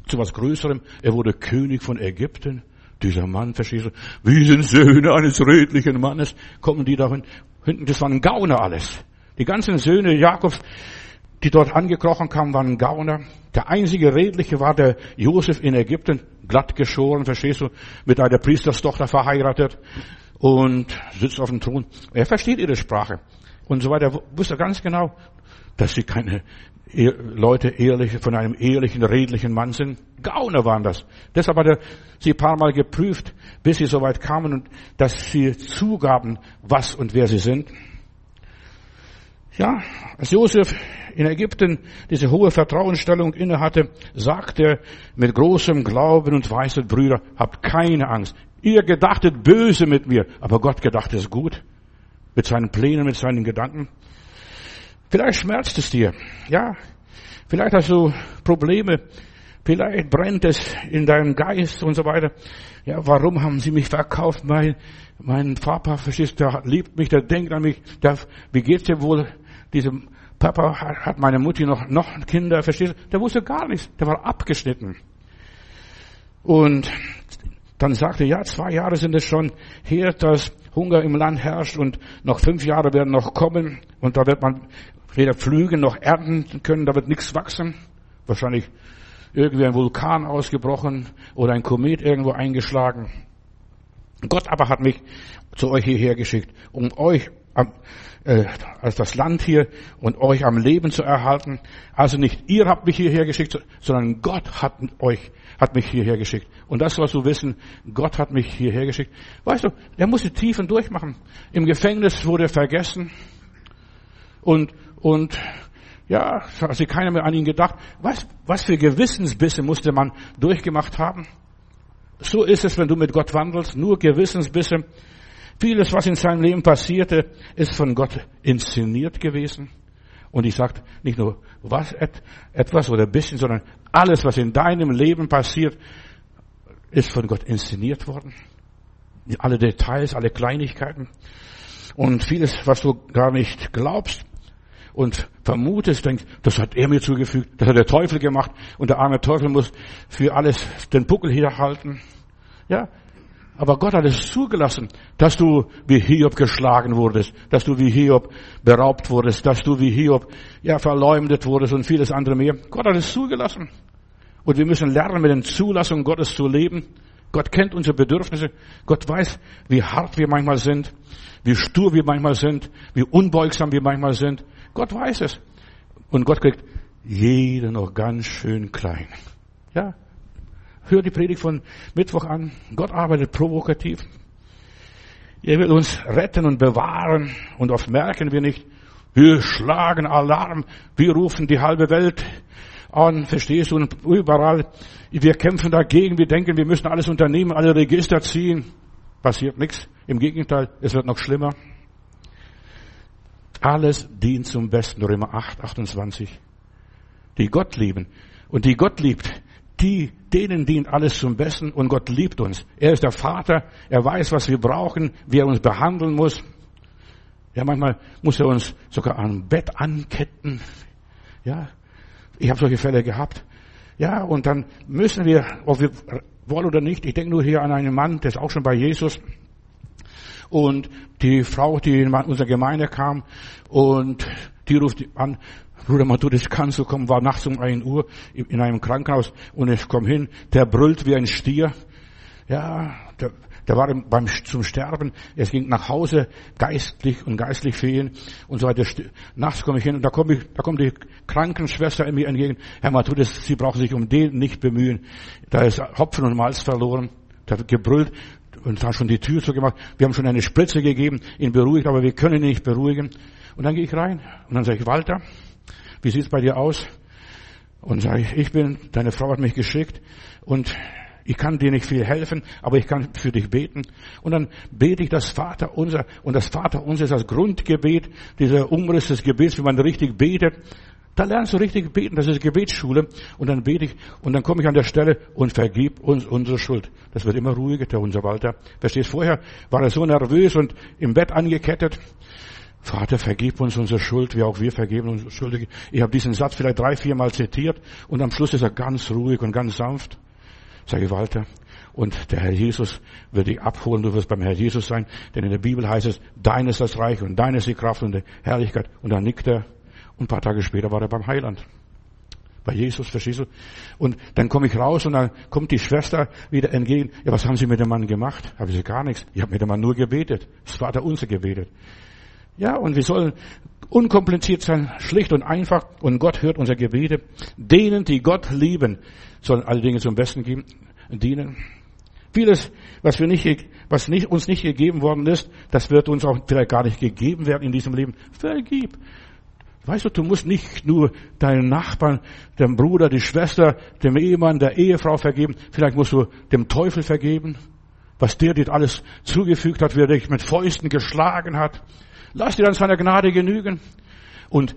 zu was Größerem. Er wurde König von Ägypten. Dieser Mann, verstehst du, wie sind Söhne eines redlichen Mannes, kommen die da hinten, das waren Gauner alles. Die ganzen Söhne Jakobs, die dort angekrochen kamen, waren Gauner. Der einzige Redliche war der Josef in Ägypten, glatt geschoren, verstehst du, mit einer Priesterstochter verheiratet und sitzt auf dem Thron. Er versteht ihre Sprache und so weiter, wusste ganz genau, dass sie keine Leute von einem ehrlichen, redlichen Mann sind. Gauner waren das. Deshalb hat er sie ein paar Mal geprüft, bis sie so weit kamen, und dass sie zugaben, was und wer sie sind. Ja, als Josef in Ägypten diese hohe Vertrauensstellung innehatte, sagte er mit großem Glauben und Weisheit, Brüder, habt keine Angst. Ihr gedachtet böse mit mir, aber Gott gedacht es gut. Mit seinen Plänen, mit seinen Gedanken. Vielleicht schmerzt es dir. Ja, vielleicht hast du Probleme. Vielleicht brennt es in deinem Geist und so weiter. Ja, warum haben sie mich verkauft? Mein Papa, verstehst du, der liebt mich, der denkt an mich. Der, wie geht's dir wohl? Diesem Papa hat meine Mutti noch Kinder, verstehst du? Der wusste gar nichts. Der war abgeschnitten. Und dann sagte, ja, 2 Jahre sind es schon her, dass Hunger im Land herrscht und noch 5 Jahre werden noch kommen und da wird man weder pflügen noch ernten können, da wird nichts wachsen. Wahrscheinlich irgendwie ein Vulkan ausgebrochen oder ein Komet irgendwo eingeschlagen. Gott aber hat mich zu euch hierher geschickt, um euch als das Land hier und euch am Leben zu erhalten. Also nicht ihr habt mich hierher geschickt, sondern Gott hat mich hierher geschickt. Und das sollst du wissen, Gott hat mich hierher geschickt. Weißt du, der musste Tiefen durchmachen. Im Gefängnis wurde er vergessen und ja, hat sich keiner mehr an ihn gedacht. Was für Gewissensbisse musste man durchgemacht haben? So ist es, wenn du mit Gott wandelst, nur Gewissensbisse. Vieles, was in seinem Leben passierte, ist von Gott inszeniert gewesen. Und ich sage nicht nur etwas oder ein bisschen, sondern alles, was in deinem Leben passiert, ist von Gott inszeniert worden. Alle Details, alle Kleinigkeiten. Und vieles, was du gar nicht glaubst und vermutest, denkst, das hat er mir zugefügt, das hat der Teufel gemacht und der arme Teufel muss für alles den Buckel hier halten. Ja. Aber Gott hat es zugelassen, dass du wie Hiob geschlagen wurdest, dass du wie Hiob beraubt wurdest, dass du wie Hiob ja verleumdet wurdest und vieles andere mehr. Gott hat es zugelassen. Und wir müssen lernen, mit den Zulassungen Gottes zu leben. Gott kennt unsere Bedürfnisse. Gott weiß, wie hart wir manchmal sind, wie stur wir manchmal sind, wie unbeugsam wir manchmal sind. Gott weiß es. Und Gott kriegt jeden noch ganz schön klein. Ja. Hör die Predigt von Mittwoch an. Gott arbeitet provokativ. Er will uns retten und bewahren. Und oft merken wir nicht, wir schlagen Alarm. Wir rufen die halbe Welt an, verstehst du, und überall. Wir kämpfen dagegen. Wir denken, wir müssen alles unternehmen, alle Register ziehen. Passiert nichts. Im Gegenteil, es wird noch schlimmer. Alles dient zum Besten. Römer 8, 28. Die Gott lieben und die Gott liebt, denen dient alles zum Besten und Gott liebt uns. Er ist der Vater, er weiß, was wir brauchen, wie er uns behandeln muss. Ja, manchmal muss er uns sogar am Bett anketten. Ja, ich habe solche Fälle gehabt. Ja, und dann müssen wir, ob wir wollen oder nicht, ich denke nur hier an einen Mann, der ist auch schon bei Jesus. Und die Frau, die in unsere Gemeinde kam und die ruft an, Bruder Matutis, kannst du kommen? War nachts um 1 Uhr in einem Krankenhaus und ich komme hin. Der brüllt wie ein Stier. Ja, der war zum Sterben. Es ging nach Hause, geistlich für ihn und so weiter. Nachts komme ich hin und da kommt die Krankenschwester mir entgegen. Herr Matutis, Sie brauchen sich um den nicht bemühen. Da ist Hopfen und Malz verloren. Der hat gebrüllt und hat schon die Tür zugemacht. Wir haben schon eine Spritze gegeben, ihn beruhigt, aber wir können ihn nicht beruhigen. Und dann gehe ich rein und dann sage ich, Walter, wie sieht's bei dir aus? Und sage ich, deine Frau hat mich geschickt und ich kann dir nicht viel helfen, aber ich kann für dich beten. Und dann bete ich das Vaterunser und das Vaterunser ist das Grundgebet, dieser Umriss des Gebets, wie man richtig betet. Da lernst du richtig beten, das ist Gebetsschule und dann bete ich und dann komme ich an der Stelle und vergib uns unsere Schuld. Das wird immer ruhiger, der unser Walter. Verstehst, vorher war er so nervös und im Bett angekettet. Vater, vergib uns unsere Schuld, wie auch wir vergeben unsere Schuldigen. Ich habe diesen Satz vielleicht 3-4 Mal zitiert und am Schluss ist er ganz ruhig und ganz sanft. Sage ich, Walter, und der Herr Jesus wird dich abholen, du wirst beim Herr Jesus sein, denn in der Bibel heißt es, dein ist das Reich und dein ist die Kraft und die Herrlichkeit. Und dann nickt er und ein paar Tage später war er beim Heiland. Bei Jesus, verstehst du? Und dann komme ich raus und dann kommt die Schwester wieder entgegen. Ja, was haben Sie mit dem Mann gemacht? Habe ich gesagt, gar nichts. Ich habe mit dem Mann nur gebetet. Das Vaterunser gebetet. Ja, und wir sollen unkompliziert sein, schlicht und einfach. Und Gott hört unsere Gebete. Denen, die Gott lieben, sollen alle Dinge zum Besten geben, dienen. Vieles, was uns nicht gegeben worden ist, das wird uns auch vielleicht gar nicht gegeben werden in diesem Leben. Vergib. Weißt du, du musst nicht nur deinen Nachbarn, dem Bruder, die Schwester, dem Ehemann, der Ehefrau vergeben. Vielleicht musst du dem Teufel vergeben. was der dir alles zugefügt hat, wie er dich mit Fäusten geschlagen hat. Lass dir an seiner Gnade genügen. Und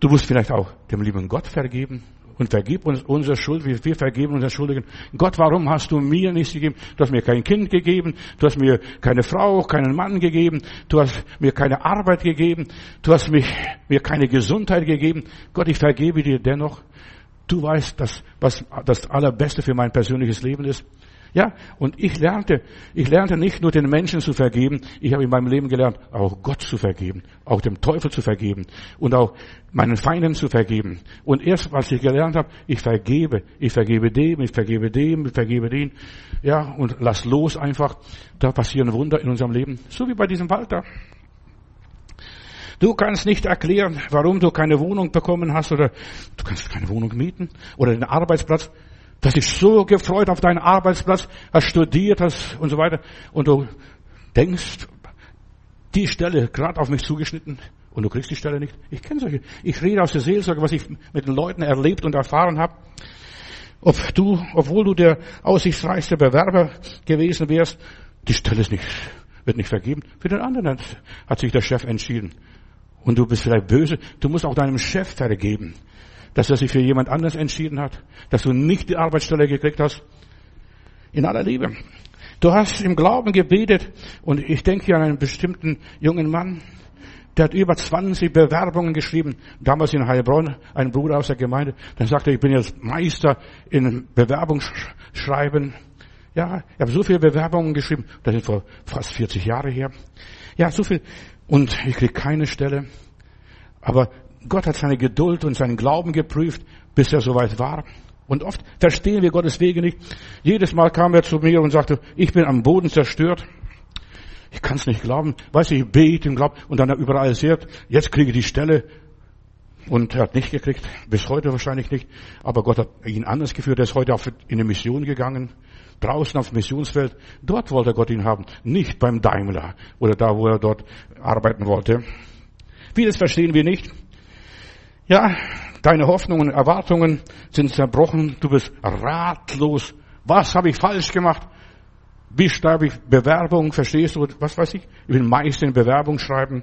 du musst vielleicht auch dem lieben Gott vergeben. Und vergib uns unsere Schuld, wie wir vergeben unseren Schuldigen. Gott, warum hast du mir nichts gegeben? Du hast mir kein Kind gegeben. Du hast mir keine Frau, keinen Mann gegeben. Du hast mir keine Arbeit gegeben. Du hast mir keine Gesundheit gegeben. Gott, ich vergebe dir dennoch. Du weißt, was das Allerbeste für mein persönliches Leben ist. Ja, und ich lernte nicht nur den Menschen zu vergeben, ich habe in meinem Leben gelernt, auch Gott zu vergeben, auch dem Teufel zu vergeben und auch meinen Feinden zu vergeben. Und erst, was ich gelernt habe, ich vergebe dem. Ja, und lass los einfach, da passieren Wunder in unserem Leben, so wie bei diesem Walter. Du kannst nicht erklären, warum du keine Wohnung bekommen hast oder du kannst keine Wohnung mieten oder den Arbeitsplatz. Du hast dich so gefreut auf deinen Arbeitsplatz, hast studiert, hast und so weiter. Und du denkst, die Stelle gerade auf mich zugeschnitten und du kriegst die Stelle nicht. Ich kenne solche. Ich rede aus der Seelsorge, was ich mit den Leuten erlebt und erfahren habe. Obwohl du der aussichtsreichste Bewerber gewesen wärst, die Stelle wird nicht vergeben. Für den anderen hat sich der Chef entschieden. Und du bist vielleicht böse. Du musst auch deinem Chef vergeben, dass er sich für jemand anders entschieden hat, dass du nicht die Arbeitsstelle gekriegt hast. In aller Liebe. Du hast im Glauben gebetet und ich denke hier an einen bestimmten jungen Mann, der hat über 20 Bewerbungen geschrieben, damals in Heilbronn, ein Bruder aus der Gemeinde, dann sagte er, ich bin jetzt Meister in Bewerbungsschreiben. Ja, ich habe so viele Bewerbungen geschrieben, das ist vor fast 40 Jahren her. Ja, so viel und ich kriege keine Stelle, aber Gott hat seine Geduld und seinen Glauben geprüft, bis er soweit war. Und oft verstehen wir Gottes Wege nicht. Jedes Mal kam er zu mir und sagte, ich bin am Boden zerstört. Ich kann es nicht glauben. Weißt du, ich bete im Glauben und dann überall sehrt, jetzt kriege ich die Stelle. Und er hat nicht gekriegt, bis heute wahrscheinlich nicht. Aber Gott hat ihn anders geführt. Er ist heute auch in eine Mission gegangen, draußen auf Missionsfeld. Dort wollte Gott ihn haben, nicht beim Daimler oder da, wo er dort arbeiten wollte. Vieles verstehen wir nicht. Ja, deine Hoffnungen und Erwartungen sind zerbrochen. Du bist ratlos. Was habe ich falsch gemacht? Wie schreibe ich Bewerbung? Verstehst du? Was weiß ich? Ich bin Meister in Bewerbung schreiben.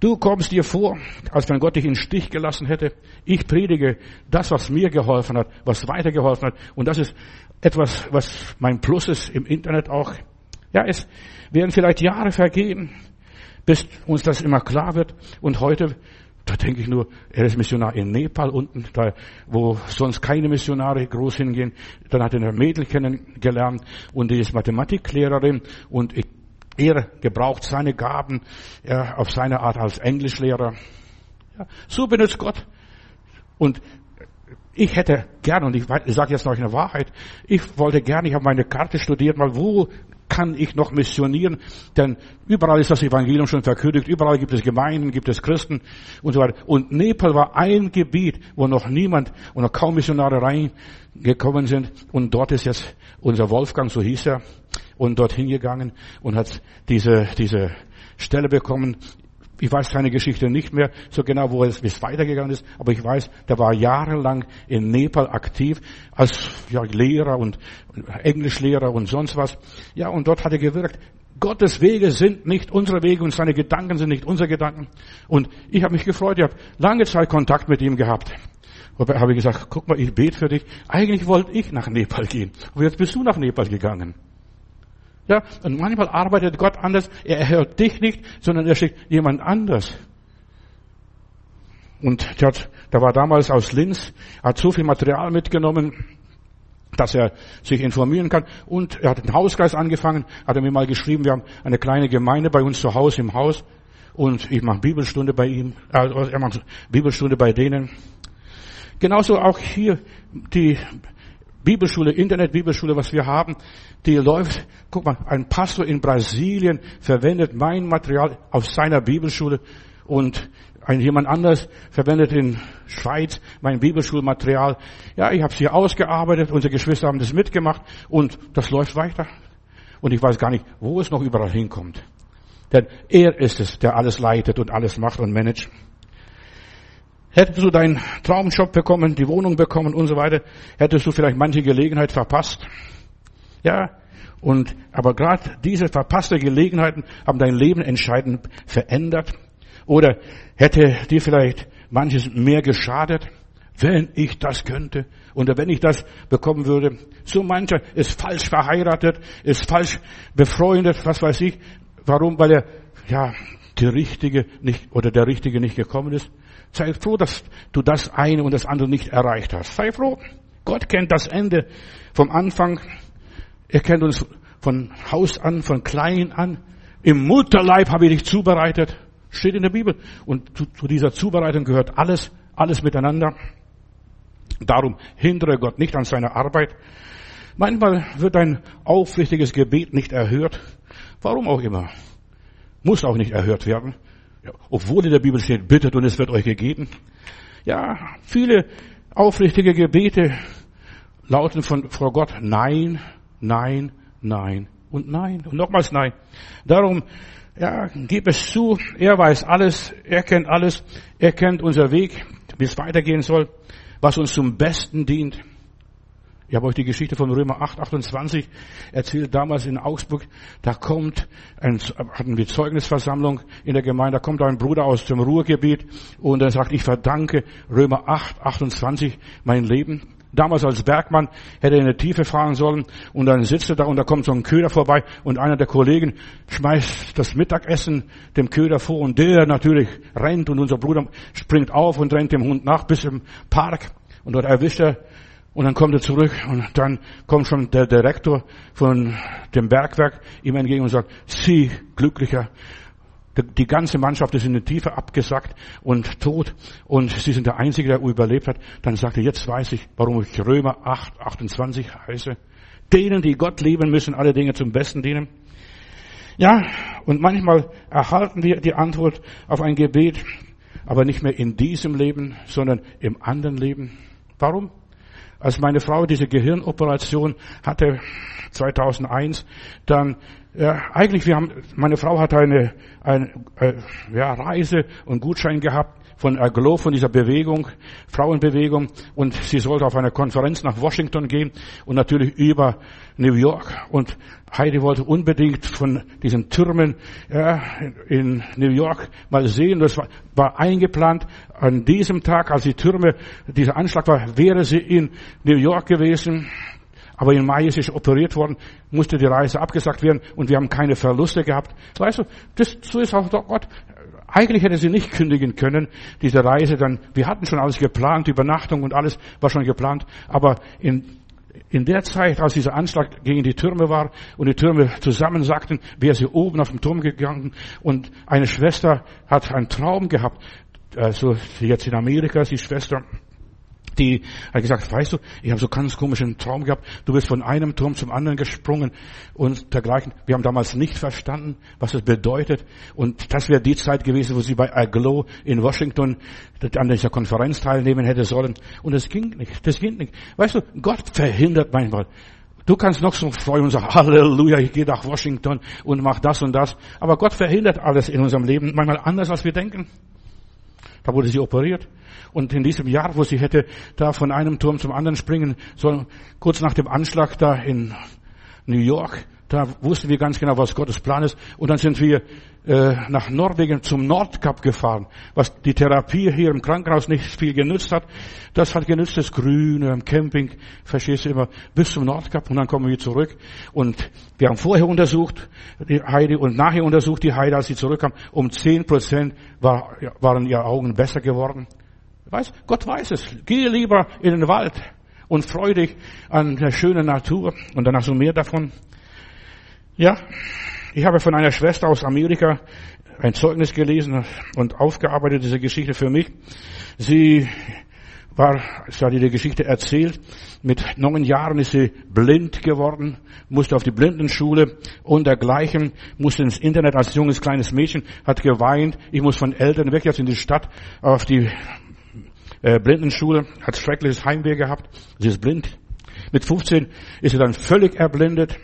Du kommst dir vor, als wenn Gott dich in den Stich gelassen hätte. Ich predige das, was mir geholfen hat, was weitergeholfen hat. Und das ist etwas, was mein Plus ist im Internet auch. Ja, es werden vielleicht Jahre vergehen, bis uns das immer klar wird. Und heute, da denke ich nur, er ist Missionar in Nepal unten, da, wo sonst keine Missionare groß hingehen. Dann hat er ein Mädel kennengelernt und die ist Mathematiklehrerin und er gebraucht seine Gaben auf seine Art als Englischlehrer. Ja, so benutzt Gott. Und ich hätte gern, und ich sage jetzt noch eine Wahrheit, ich wollte gern, ich habe meine Karte studiert, mal wo kann ich noch missionieren, denn überall ist das Evangelium schon verkündigt, überall gibt es Gemeinden, gibt es Christen und so weiter. Und Nepal war ein Gebiet, wo noch niemand und noch kaum Missionare reingekommen sind und dort ist jetzt unser Wolfgang, so hieß er, und dort hingegangen und hat diese Stelle bekommen. Ich weiß seine Geschichte nicht mehr so genau, wo es bis weitergegangen ist, aber ich weiß, der war jahrelang in Nepal aktiv als Lehrer und Englischlehrer und sonst was. Ja, und dort hat er gewirkt. Gottes Wege sind nicht unsere Wege und seine Gedanken sind nicht unsere Gedanken. Und ich habe mich gefreut, ich habe lange Zeit Kontakt mit ihm gehabt. Da habe ich gesagt, guck mal, ich bete für dich. Eigentlich wollte ich nach Nepal gehen, aber jetzt bist du nach Nepal gegangen. Ja, und manchmal arbeitet Gott anders. Er hört dich nicht, sondern er schickt jemand anders. Und der war damals aus Linz, hat so viel Material mitgenommen, dass er sich informieren kann. Und er hat einen Hauskreis angefangen, hat er mir mal geschrieben, wir haben eine kleine Gemeinde bei uns zu Hause im Haus. Und ich mache Bibelstunde bei ihm, er macht Bibelstunde bei denen. Genauso auch hier die Bibelschule, Internet-Bibelschule, was wir haben, die läuft, guck mal, ein Pastor in Brasilien verwendet mein Material auf seiner Bibelschule und jemand anders verwendet in Schweiz mein Bibelschulmaterial. Ja, ich habe es hier ausgearbeitet, unsere Geschwister haben das mitgemacht und das läuft weiter. Und ich weiß gar nicht, wo es noch überall hinkommt. Denn er ist es, der alles leitet und alles macht und managt. Hättest du deinen Traumjob bekommen, die Wohnung bekommen und so weiter, hättest du vielleicht manche Gelegenheit verpasst. Ja, Aber gerade diese verpassten Gelegenheiten haben dein Leben entscheidend verändert. Oder hätte dir vielleicht manches mehr geschadet, wenn ich das könnte oder wenn ich das bekommen würde. So mancher ist falsch verheiratet, ist falsch befreundet, was weiß ich. Warum? Weil er, der Richtige nicht gekommen ist. Sei froh, dass du das eine und das andere nicht erreicht hast. Sei froh. Gott kennt das Ende vom Anfang. Er kennt uns von Haus an, von klein an. Im Mutterleib habe ich dich zubereitet. Steht in der Bibel. Und zu dieser Zubereitung gehört alles miteinander. Darum hindere Gott nicht an seiner Arbeit. Manchmal wird ein aufrichtiges Gebet nicht erhört. Warum auch immer. Muss auch nicht erhört werden. Obwohl in der Bibel steht, bittet und es wird euch gegeben. Ja, viele aufrichtige Gebete lauten vor Gott Nein, Nein, Nein und Nein und nochmals Nein. Darum, gib es zu, er weiß alles, er kennt unser Weg, wie es weitergehen soll, was uns zum Besten dient. Ich habe euch die Geschichte von Römer 8:28 erzählt, damals in Augsburg. Hatten wir Zeugnisversammlung in der Gemeinde, da kommt ein Bruder aus dem Ruhrgebiet und er sagt, ich verdanke Römer 8:28 mein Leben. Damals als Bergmann hätte er in die Tiefe fahren sollen und dann sitzt er da und da kommt so ein Köder vorbei und einer der Kollegen schmeißt das Mittagessen dem Köder vor und der natürlich rennt und unser Bruder springt auf und rennt dem Hund nach bis im Park und dort erwischt er. Und dann kommt er zurück und dann kommt schon der Direktor von dem Bergwerk ihm entgegen und sagt, Sie, Glücklicher, die ganze Mannschaft ist in die Tiefe abgesackt und tot und Sie sind der Einzige, der überlebt hat. Dann sagt er, jetzt weiß ich, warum ich Römer 8:28 heiße. Denen, die Gott lieben, müssen alle Dinge zum Besten dienen. Ja, und manchmal erhalten wir die Antwort auf ein Gebet, aber nicht mehr in diesem Leben, sondern im anderen Leben. Warum? Als meine Frau diese Gehirnoperation hatte, 2001, dann, meine Frau hatte eine Reise und Gutschein gehabt von Aglo, von dieser Bewegung, Frauenbewegung, und sie sollte auf eine Konferenz nach Washington gehen und natürlich über New York, und Heidi wollte unbedingt von diesen Türmen, in New York mal sehen. Das war eingeplant. An diesem Tag, als dieser Anschlag war, wäre sie in New York gewesen. Aber im Mai ist sie operiert worden, musste die Reise abgesagt werden und wir haben keine Verluste gehabt. Weißt du, so ist auch Gott. Eigentlich hätte sie nicht kündigen können, diese Reise dann. Wir hatten schon alles geplant, Übernachtung und alles war schon geplant. Aber in der Zeit, als dieser Anschlag gegen die Türme war und die Türme zusammensackten, wäre sie oben auf den Turm gegangen und eine Schwester hat einen Traum gehabt. Also jetzt in Amerika, die Schwester. Die hat gesagt, weißt du, ich habe so ganz komischen Traum gehabt. Du bist von einem Turm zum anderen gesprungen und dergleichen. Wir haben damals nicht verstanden, was es bedeutet. Und das wäre die Zeit gewesen, wo sie bei Aglow in Washington an dieser Konferenz teilnehmen hätte sollen. Und es ging nicht, das ging nicht. Weißt du, Gott verhindert manchmal. Du kannst noch so freuen und sagen, Halleluja, ich gehe nach Washington und mach das und das. Aber Gott verhindert alles in unserem Leben, manchmal anders, als wir denken. Da wurde sie operiert. Und in diesem Jahr, wo sie hätte da von einem Turm zum anderen springen sollen, kurz nach dem Anschlag da in New York, da wussten wir ganz genau, was Gottes Plan ist. Und dann sind wir nach Norwegen zum Nordkap gefahren, was die Therapie hier im Krankenhaus nicht viel genützt hat. Das hat genützt, das Grüne am Camping, verstehst du immer, bis zum Nordkap und dann kommen wir zurück. Und wir haben vorher untersucht, die Heidi, und nachher untersucht die Heidi, als sie zurückkam. Um 10% waren ihre Augen besser geworden. Gott weiß es. Geh lieber in den Wald und freu dich an der schönen Natur und danach so mehr davon. Ja, ich habe von einer Schwester aus Amerika ein Zeugnis gelesen und aufgearbeitet, diese Geschichte für mich. Sie hat die Geschichte erzählt, mit 9 Jahren ist sie blind geworden, musste auf die Blindenschule und dergleichen, musste ins Internet als junges kleines Mädchen, hat geweint, ich muss von Eltern weg, jetzt in die Stadt auf die Blindenschule, hat schreckliches Heimweh gehabt, sie ist blind. Mit 15 ist sie dann völlig erblindet,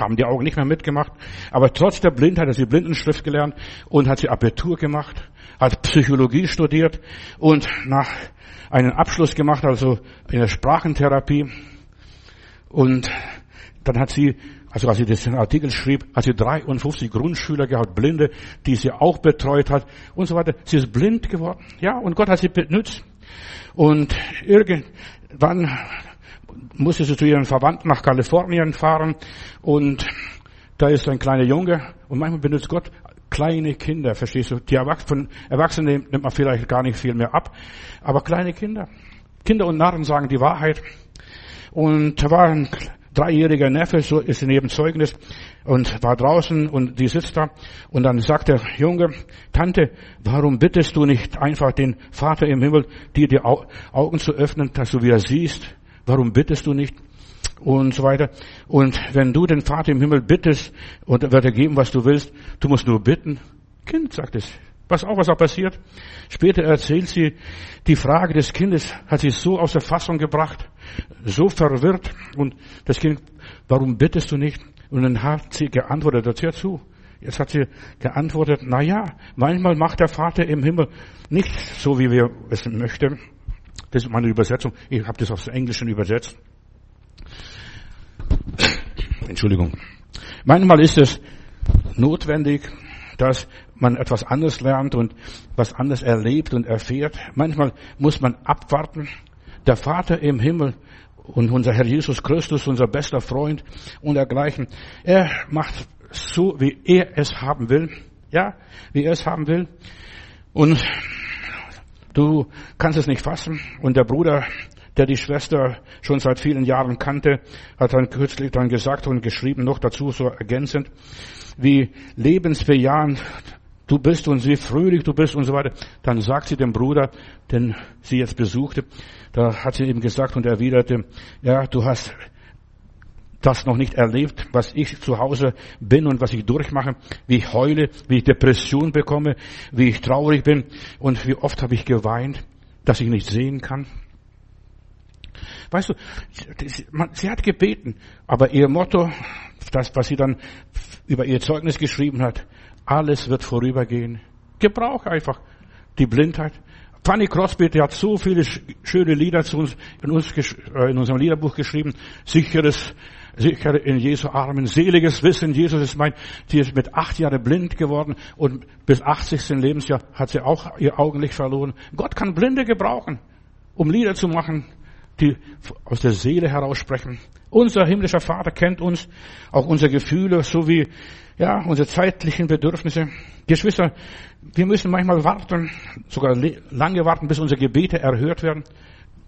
haben die Augen nicht mehr mitgemacht, aber trotz der Blindheit hat sie Blindenschrift gelernt und hat sie Abitur gemacht, hat Psychologie studiert und nach einen Abschluss gemacht, also in der Sprachentherapie, und Dann hat sie, also als sie diesen Artikel schrieb, hat sie 53 Grundschüler gehabt, Blinde, die sie auch betreut hat und so weiter. Sie ist blind geworden, ja, und Gott hat sie benutzt. Und irgendwann musste sie zu ihren Verwandten nach Kalifornien fahren und da ist ein kleiner Junge und manchmal benutzt Gott kleine Kinder, verstehst du? Die Erwachsene nimmt man vielleicht gar nicht viel mehr ab, aber kleine Kinder. Kinder und Narren sagen die Wahrheit. Und da war ein 3-jähriger Neffe, so ist in jedem Zeugnis, und war draußen und die sitzt da und dann sagt der Junge, Tante, warum bittest du nicht einfach den Vater im Himmel, dir die Augen zu öffnen, dass du wieder siehst? Warum bittest du nicht? Und so weiter. Und wenn du den Vater im Himmel bittest, und er wird dir geben, was du willst, du musst nur bitten. Kind, sagt es. Was auch passiert. Später erzählt sie, die Frage des Kindes hat sie so aus der Fassung gebracht, so verwirrt. Und das Kind, warum bittest du nicht? Und dann hat sie geantwortet, das hört zu. Jetzt hat sie geantwortet, na ja, manchmal macht der Vater im Himmel nicht so, wie wir es möchten. Das ist meine Übersetzung. Ich habe das aufs Englische übersetzt. Entschuldigung. Manchmal ist es notwendig, dass man etwas anderes lernt und was anderes erlebt und erfährt. Manchmal muss man abwarten. Der Vater im Himmel und unser Herr Jesus Christus, unser bester Freund und dergleichen, er macht so, wie er es haben will. Ja, wie er es haben will. Und du kannst es nicht fassen. Und der Bruder, der die Schwester schon seit vielen Jahren kannte, hat dann kürzlich dann gesagt und geschrieben, noch dazu so ergänzend, wie lebensbejahend du bist und wie fröhlich du bist und so weiter. Dann sagt sie dem Bruder, den sie jetzt besuchte, da hat sie eben gesagt und erwiderte, ja, du hast das noch nicht erlebt, was ich zu Hause bin und was ich durchmache, wie ich heule, wie ich Depression bekomme, wie ich traurig bin und wie oft habe ich geweint, dass ich nicht sehen kann. Weißt du, sie hat gebeten, aber ihr Motto, das, was sie dann über ihr Zeugnis geschrieben hat, alles wird vorübergehen. Gebrauch einfach die Blindheit. Fanny Crosby, die hat so viele schöne Lieder zu uns, in unserem Liederbuch geschrieben. Sicher in Jesu Armen, seliges Wissen, Jesus ist mein. Sie ist mit 8 Jahren blind geworden und bis 80. Lebensjahr hat sie auch ihr Augenlicht verloren. Gott kann Blinde gebrauchen, um Lieder zu machen, die aus der Seele heraussprechen. Unser himmlischer Vater kennt uns, auch unsere Gefühle, sowie ja unsere zeitlichen Bedürfnisse. Geschwister, wir müssen manchmal warten, sogar lange warten, bis unsere Gebete erhört werden.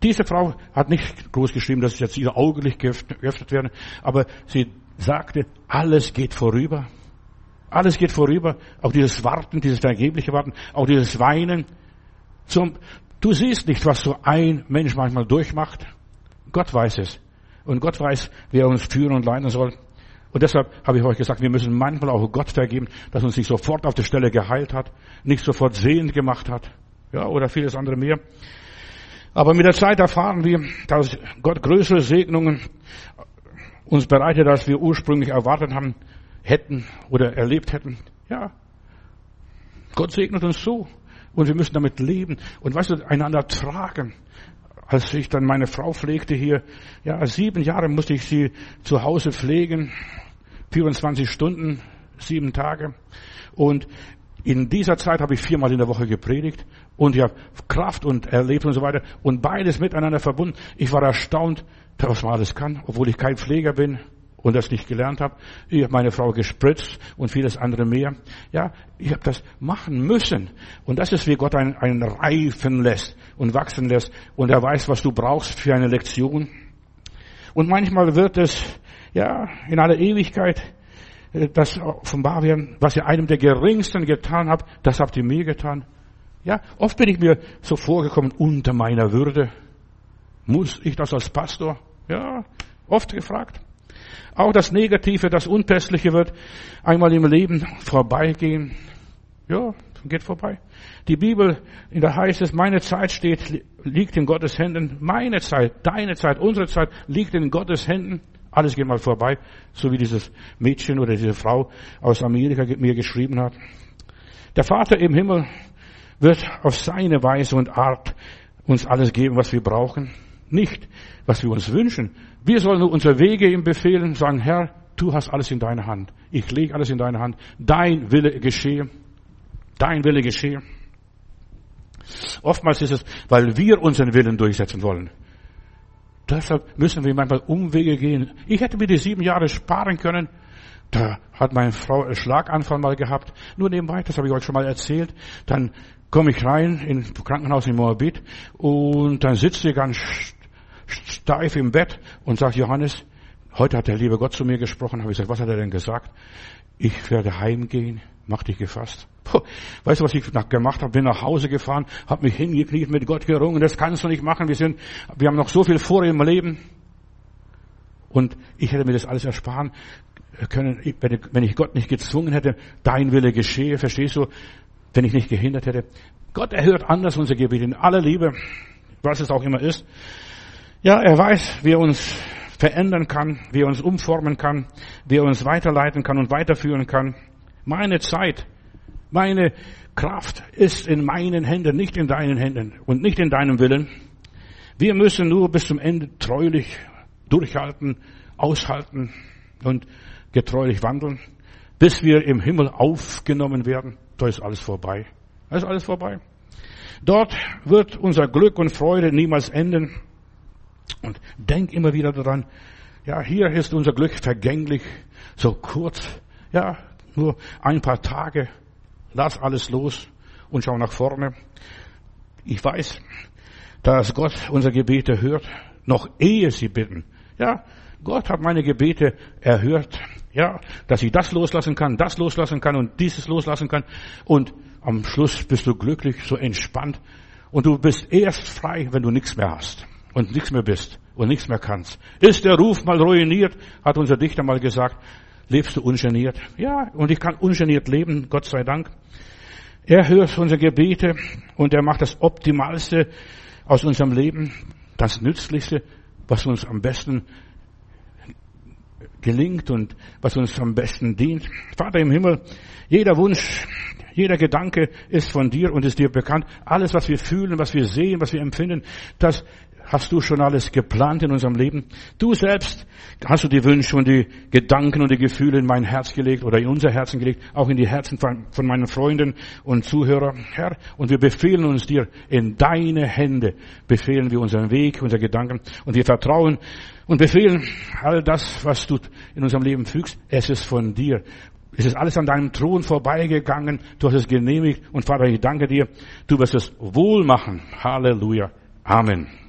Diese Frau hat nicht groß geschrieben, dass jetzt ihr Augenlicht geöffnet werden, aber sie sagte, alles geht vorüber. Alles geht vorüber. Auch dieses Warten, dieses vergebliche Warten, auch dieses Weinen. Du siehst nicht, was so ein Mensch manchmal durchmacht. Gott weiß es. Und Gott weiß, wer uns führen und leiten soll. Und deshalb habe ich euch gesagt, wir müssen manchmal auch Gott vergeben, dass uns nicht sofort auf der Stelle geheilt hat, nicht sofort sehend gemacht hat, ja, oder vieles andere mehr. Aber mit der Zeit erfahren wir, dass Gott größere Segnungen uns bereitet, als wir ursprünglich erwartet haben, hätten oder erlebt hätten. Ja, Gott segnet uns so. Und wir müssen damit leben und, weißt du, einander tragen. Als ich dann meine Frau pflegte hier, ja, 7 Jahre musste ich sie zu Hause pflegen, 24 Stunden, 7 Tage. Und in dieser Zeit habe ich 4-mal in der Woche gepredigt und ich habe Kraft und erlebt und so weiter und beides miteinander verbunden. Ich war erstaunt, was man alles kann, obwohl ich kein Pfleger bin und das nicht gelernt habe. Ich habe meine Frau gespritzt und vieles andere mehr. Ja, ich habe das machen müssen. Und das ist, wie Gott einen reifen lässt und wachsen lässt. Und er weiß, was du brauchst für eine Lektion. Und manchmal wird es, ja, in aller Ewigkeit das offenbar werden, was ihr einem der Geringsten getan habt, das habt ihr mir getan. Ja, oft bin ich mir so vorgekommen, unter meiner Würde. Muss ich das als Pastor? Ja, oft gefragt. Auch das Negative, das Unpässliche wird einmal im Leben vorbeigehen. Ja, geht vorbei. Die Bibel, in der heißt es, meine Zeit liegt in Gottes Händen. Meine Zeit, deine Zeit, unsere Zeit liegt in Gottes Händen. Alles geht mal vorbei, so wie dieses Mädchen oder diese Frau aus Amerika mir geschrieben hat. Der Vater im Himmel wird auf seine Weise und Art uns alles geben, was wir brauchen. nicht, was wir uns wünschen. Wir sollen unsere Wege ihm befehlen, sagen, Herr, du hast alles in deiner Hand. Ich lege alles in deine Hand. Dein Wille geschehe. Dein Wille geschehe. Oftmals ist es, weil wir unseren Willen durchsetzen wollen. Deshalb müssen wir manchmal Umwege gehen. Ich hätte mir die 7 Jahre sparen können. Da hat meine Frau einen Schlaganfall mal gehabt. Nur nebenbei, das habe ich euch schon mal erzählt. Dann komme ich rein ins Krankenhaus in Moabit und dann sitzt sie ganz steif im Bett und sagt, Johannes, heute hat der liebe Gott zu mir gesprochen. Habe ich gesagt, was hat er denn gesagt? Ich werde heimgehen, mach dich gefasst. Puh, weißt du, was ich gemacht habe? Bin nach Hause gefahren, habe mich hingekniet, mit Gott gerungen. Das kannst du nicht machen. Wir haben noch so viel vor im Leben. Und ich hätte mir das alles ersparen können, wenn ich Gott nicht gezwungen hätte. Dein Wille geschehe, verstehst du? Wenn ich nicht gehindert hätte. Gott erhört anders unser Gebet in aller Liebe, was es auch immer ist. Ja, er weiß, wie er uns verändern kann, wie er uns umformen kann, wie er uns weiterleiten kann und weiterführen kann. Meine Zeit, meine Kraft ist in meinen Händen, nicht in deinen Händen und nicht in deinem Willen. Wir müssen nur bis zum Ende treulich durchhalten, aushalten und getreulich wandeln, bis wir im Himmel aufgenommen werden. Da ist alles vorbei. Da ist alles vorbei. Dort wird unser Glück und Freude niemals enden. Und denk immer wieder daran, ja, hier ist unser Glück vergänglich, so kurz, ja, nur ein paar Tage. Lass alles los und schau nach vorne. Ich weiß, dass Gott unsere Gebete hört, noch ehe sie bitten. Ja, Gott hat meine Gebete erhört, ja, dass ich das loslassen kann und dieses loslassen kann. Und am Schluss bist du glücklich, so entspannt. Und du bist erst frei, wenn du nichts mehr hast und nichts mehr bist und nichts mehr kannst. Ist der Ruf mal ruiniert, hat unser Dichter mal gesagt, lebst du ungeniert. Ja, und ich kann ungeniert leben, Gott sei Dank. Er hört unsere Gebete und er macht das Optimalste aus unserem Leben, das Nützlichste, was uns am besten gelingt und was uns am besten dient. Vater im Himmel, jeder Wunsch, jeder Gedanke ist von dir und ist dir bekannt. Alles, was wir fühlen, was wir sehen, was wir empfinden, das hast du schon alles geplant in unserem Leben. Du selbst hast du die Wünsche und die Gedanken und die Gefühle in mein Herz gelegt oder in unser Herzen gelegt, auch in die Herzen von meinen Freunden und Zuhörern. Herr, und wir befehlen uns dir, in deine Hände befehlen wir unseren Weg, unsere Gedanken und wir vertrauen und befehlen all das, was du in unserem Leben fügst, es ist von dir. Es ist alles an deinem Thron vorbeigegangen, du hast es genehmigt und Vater, ich danke dir, du wirst es wohl machen. Halleluja. Amen.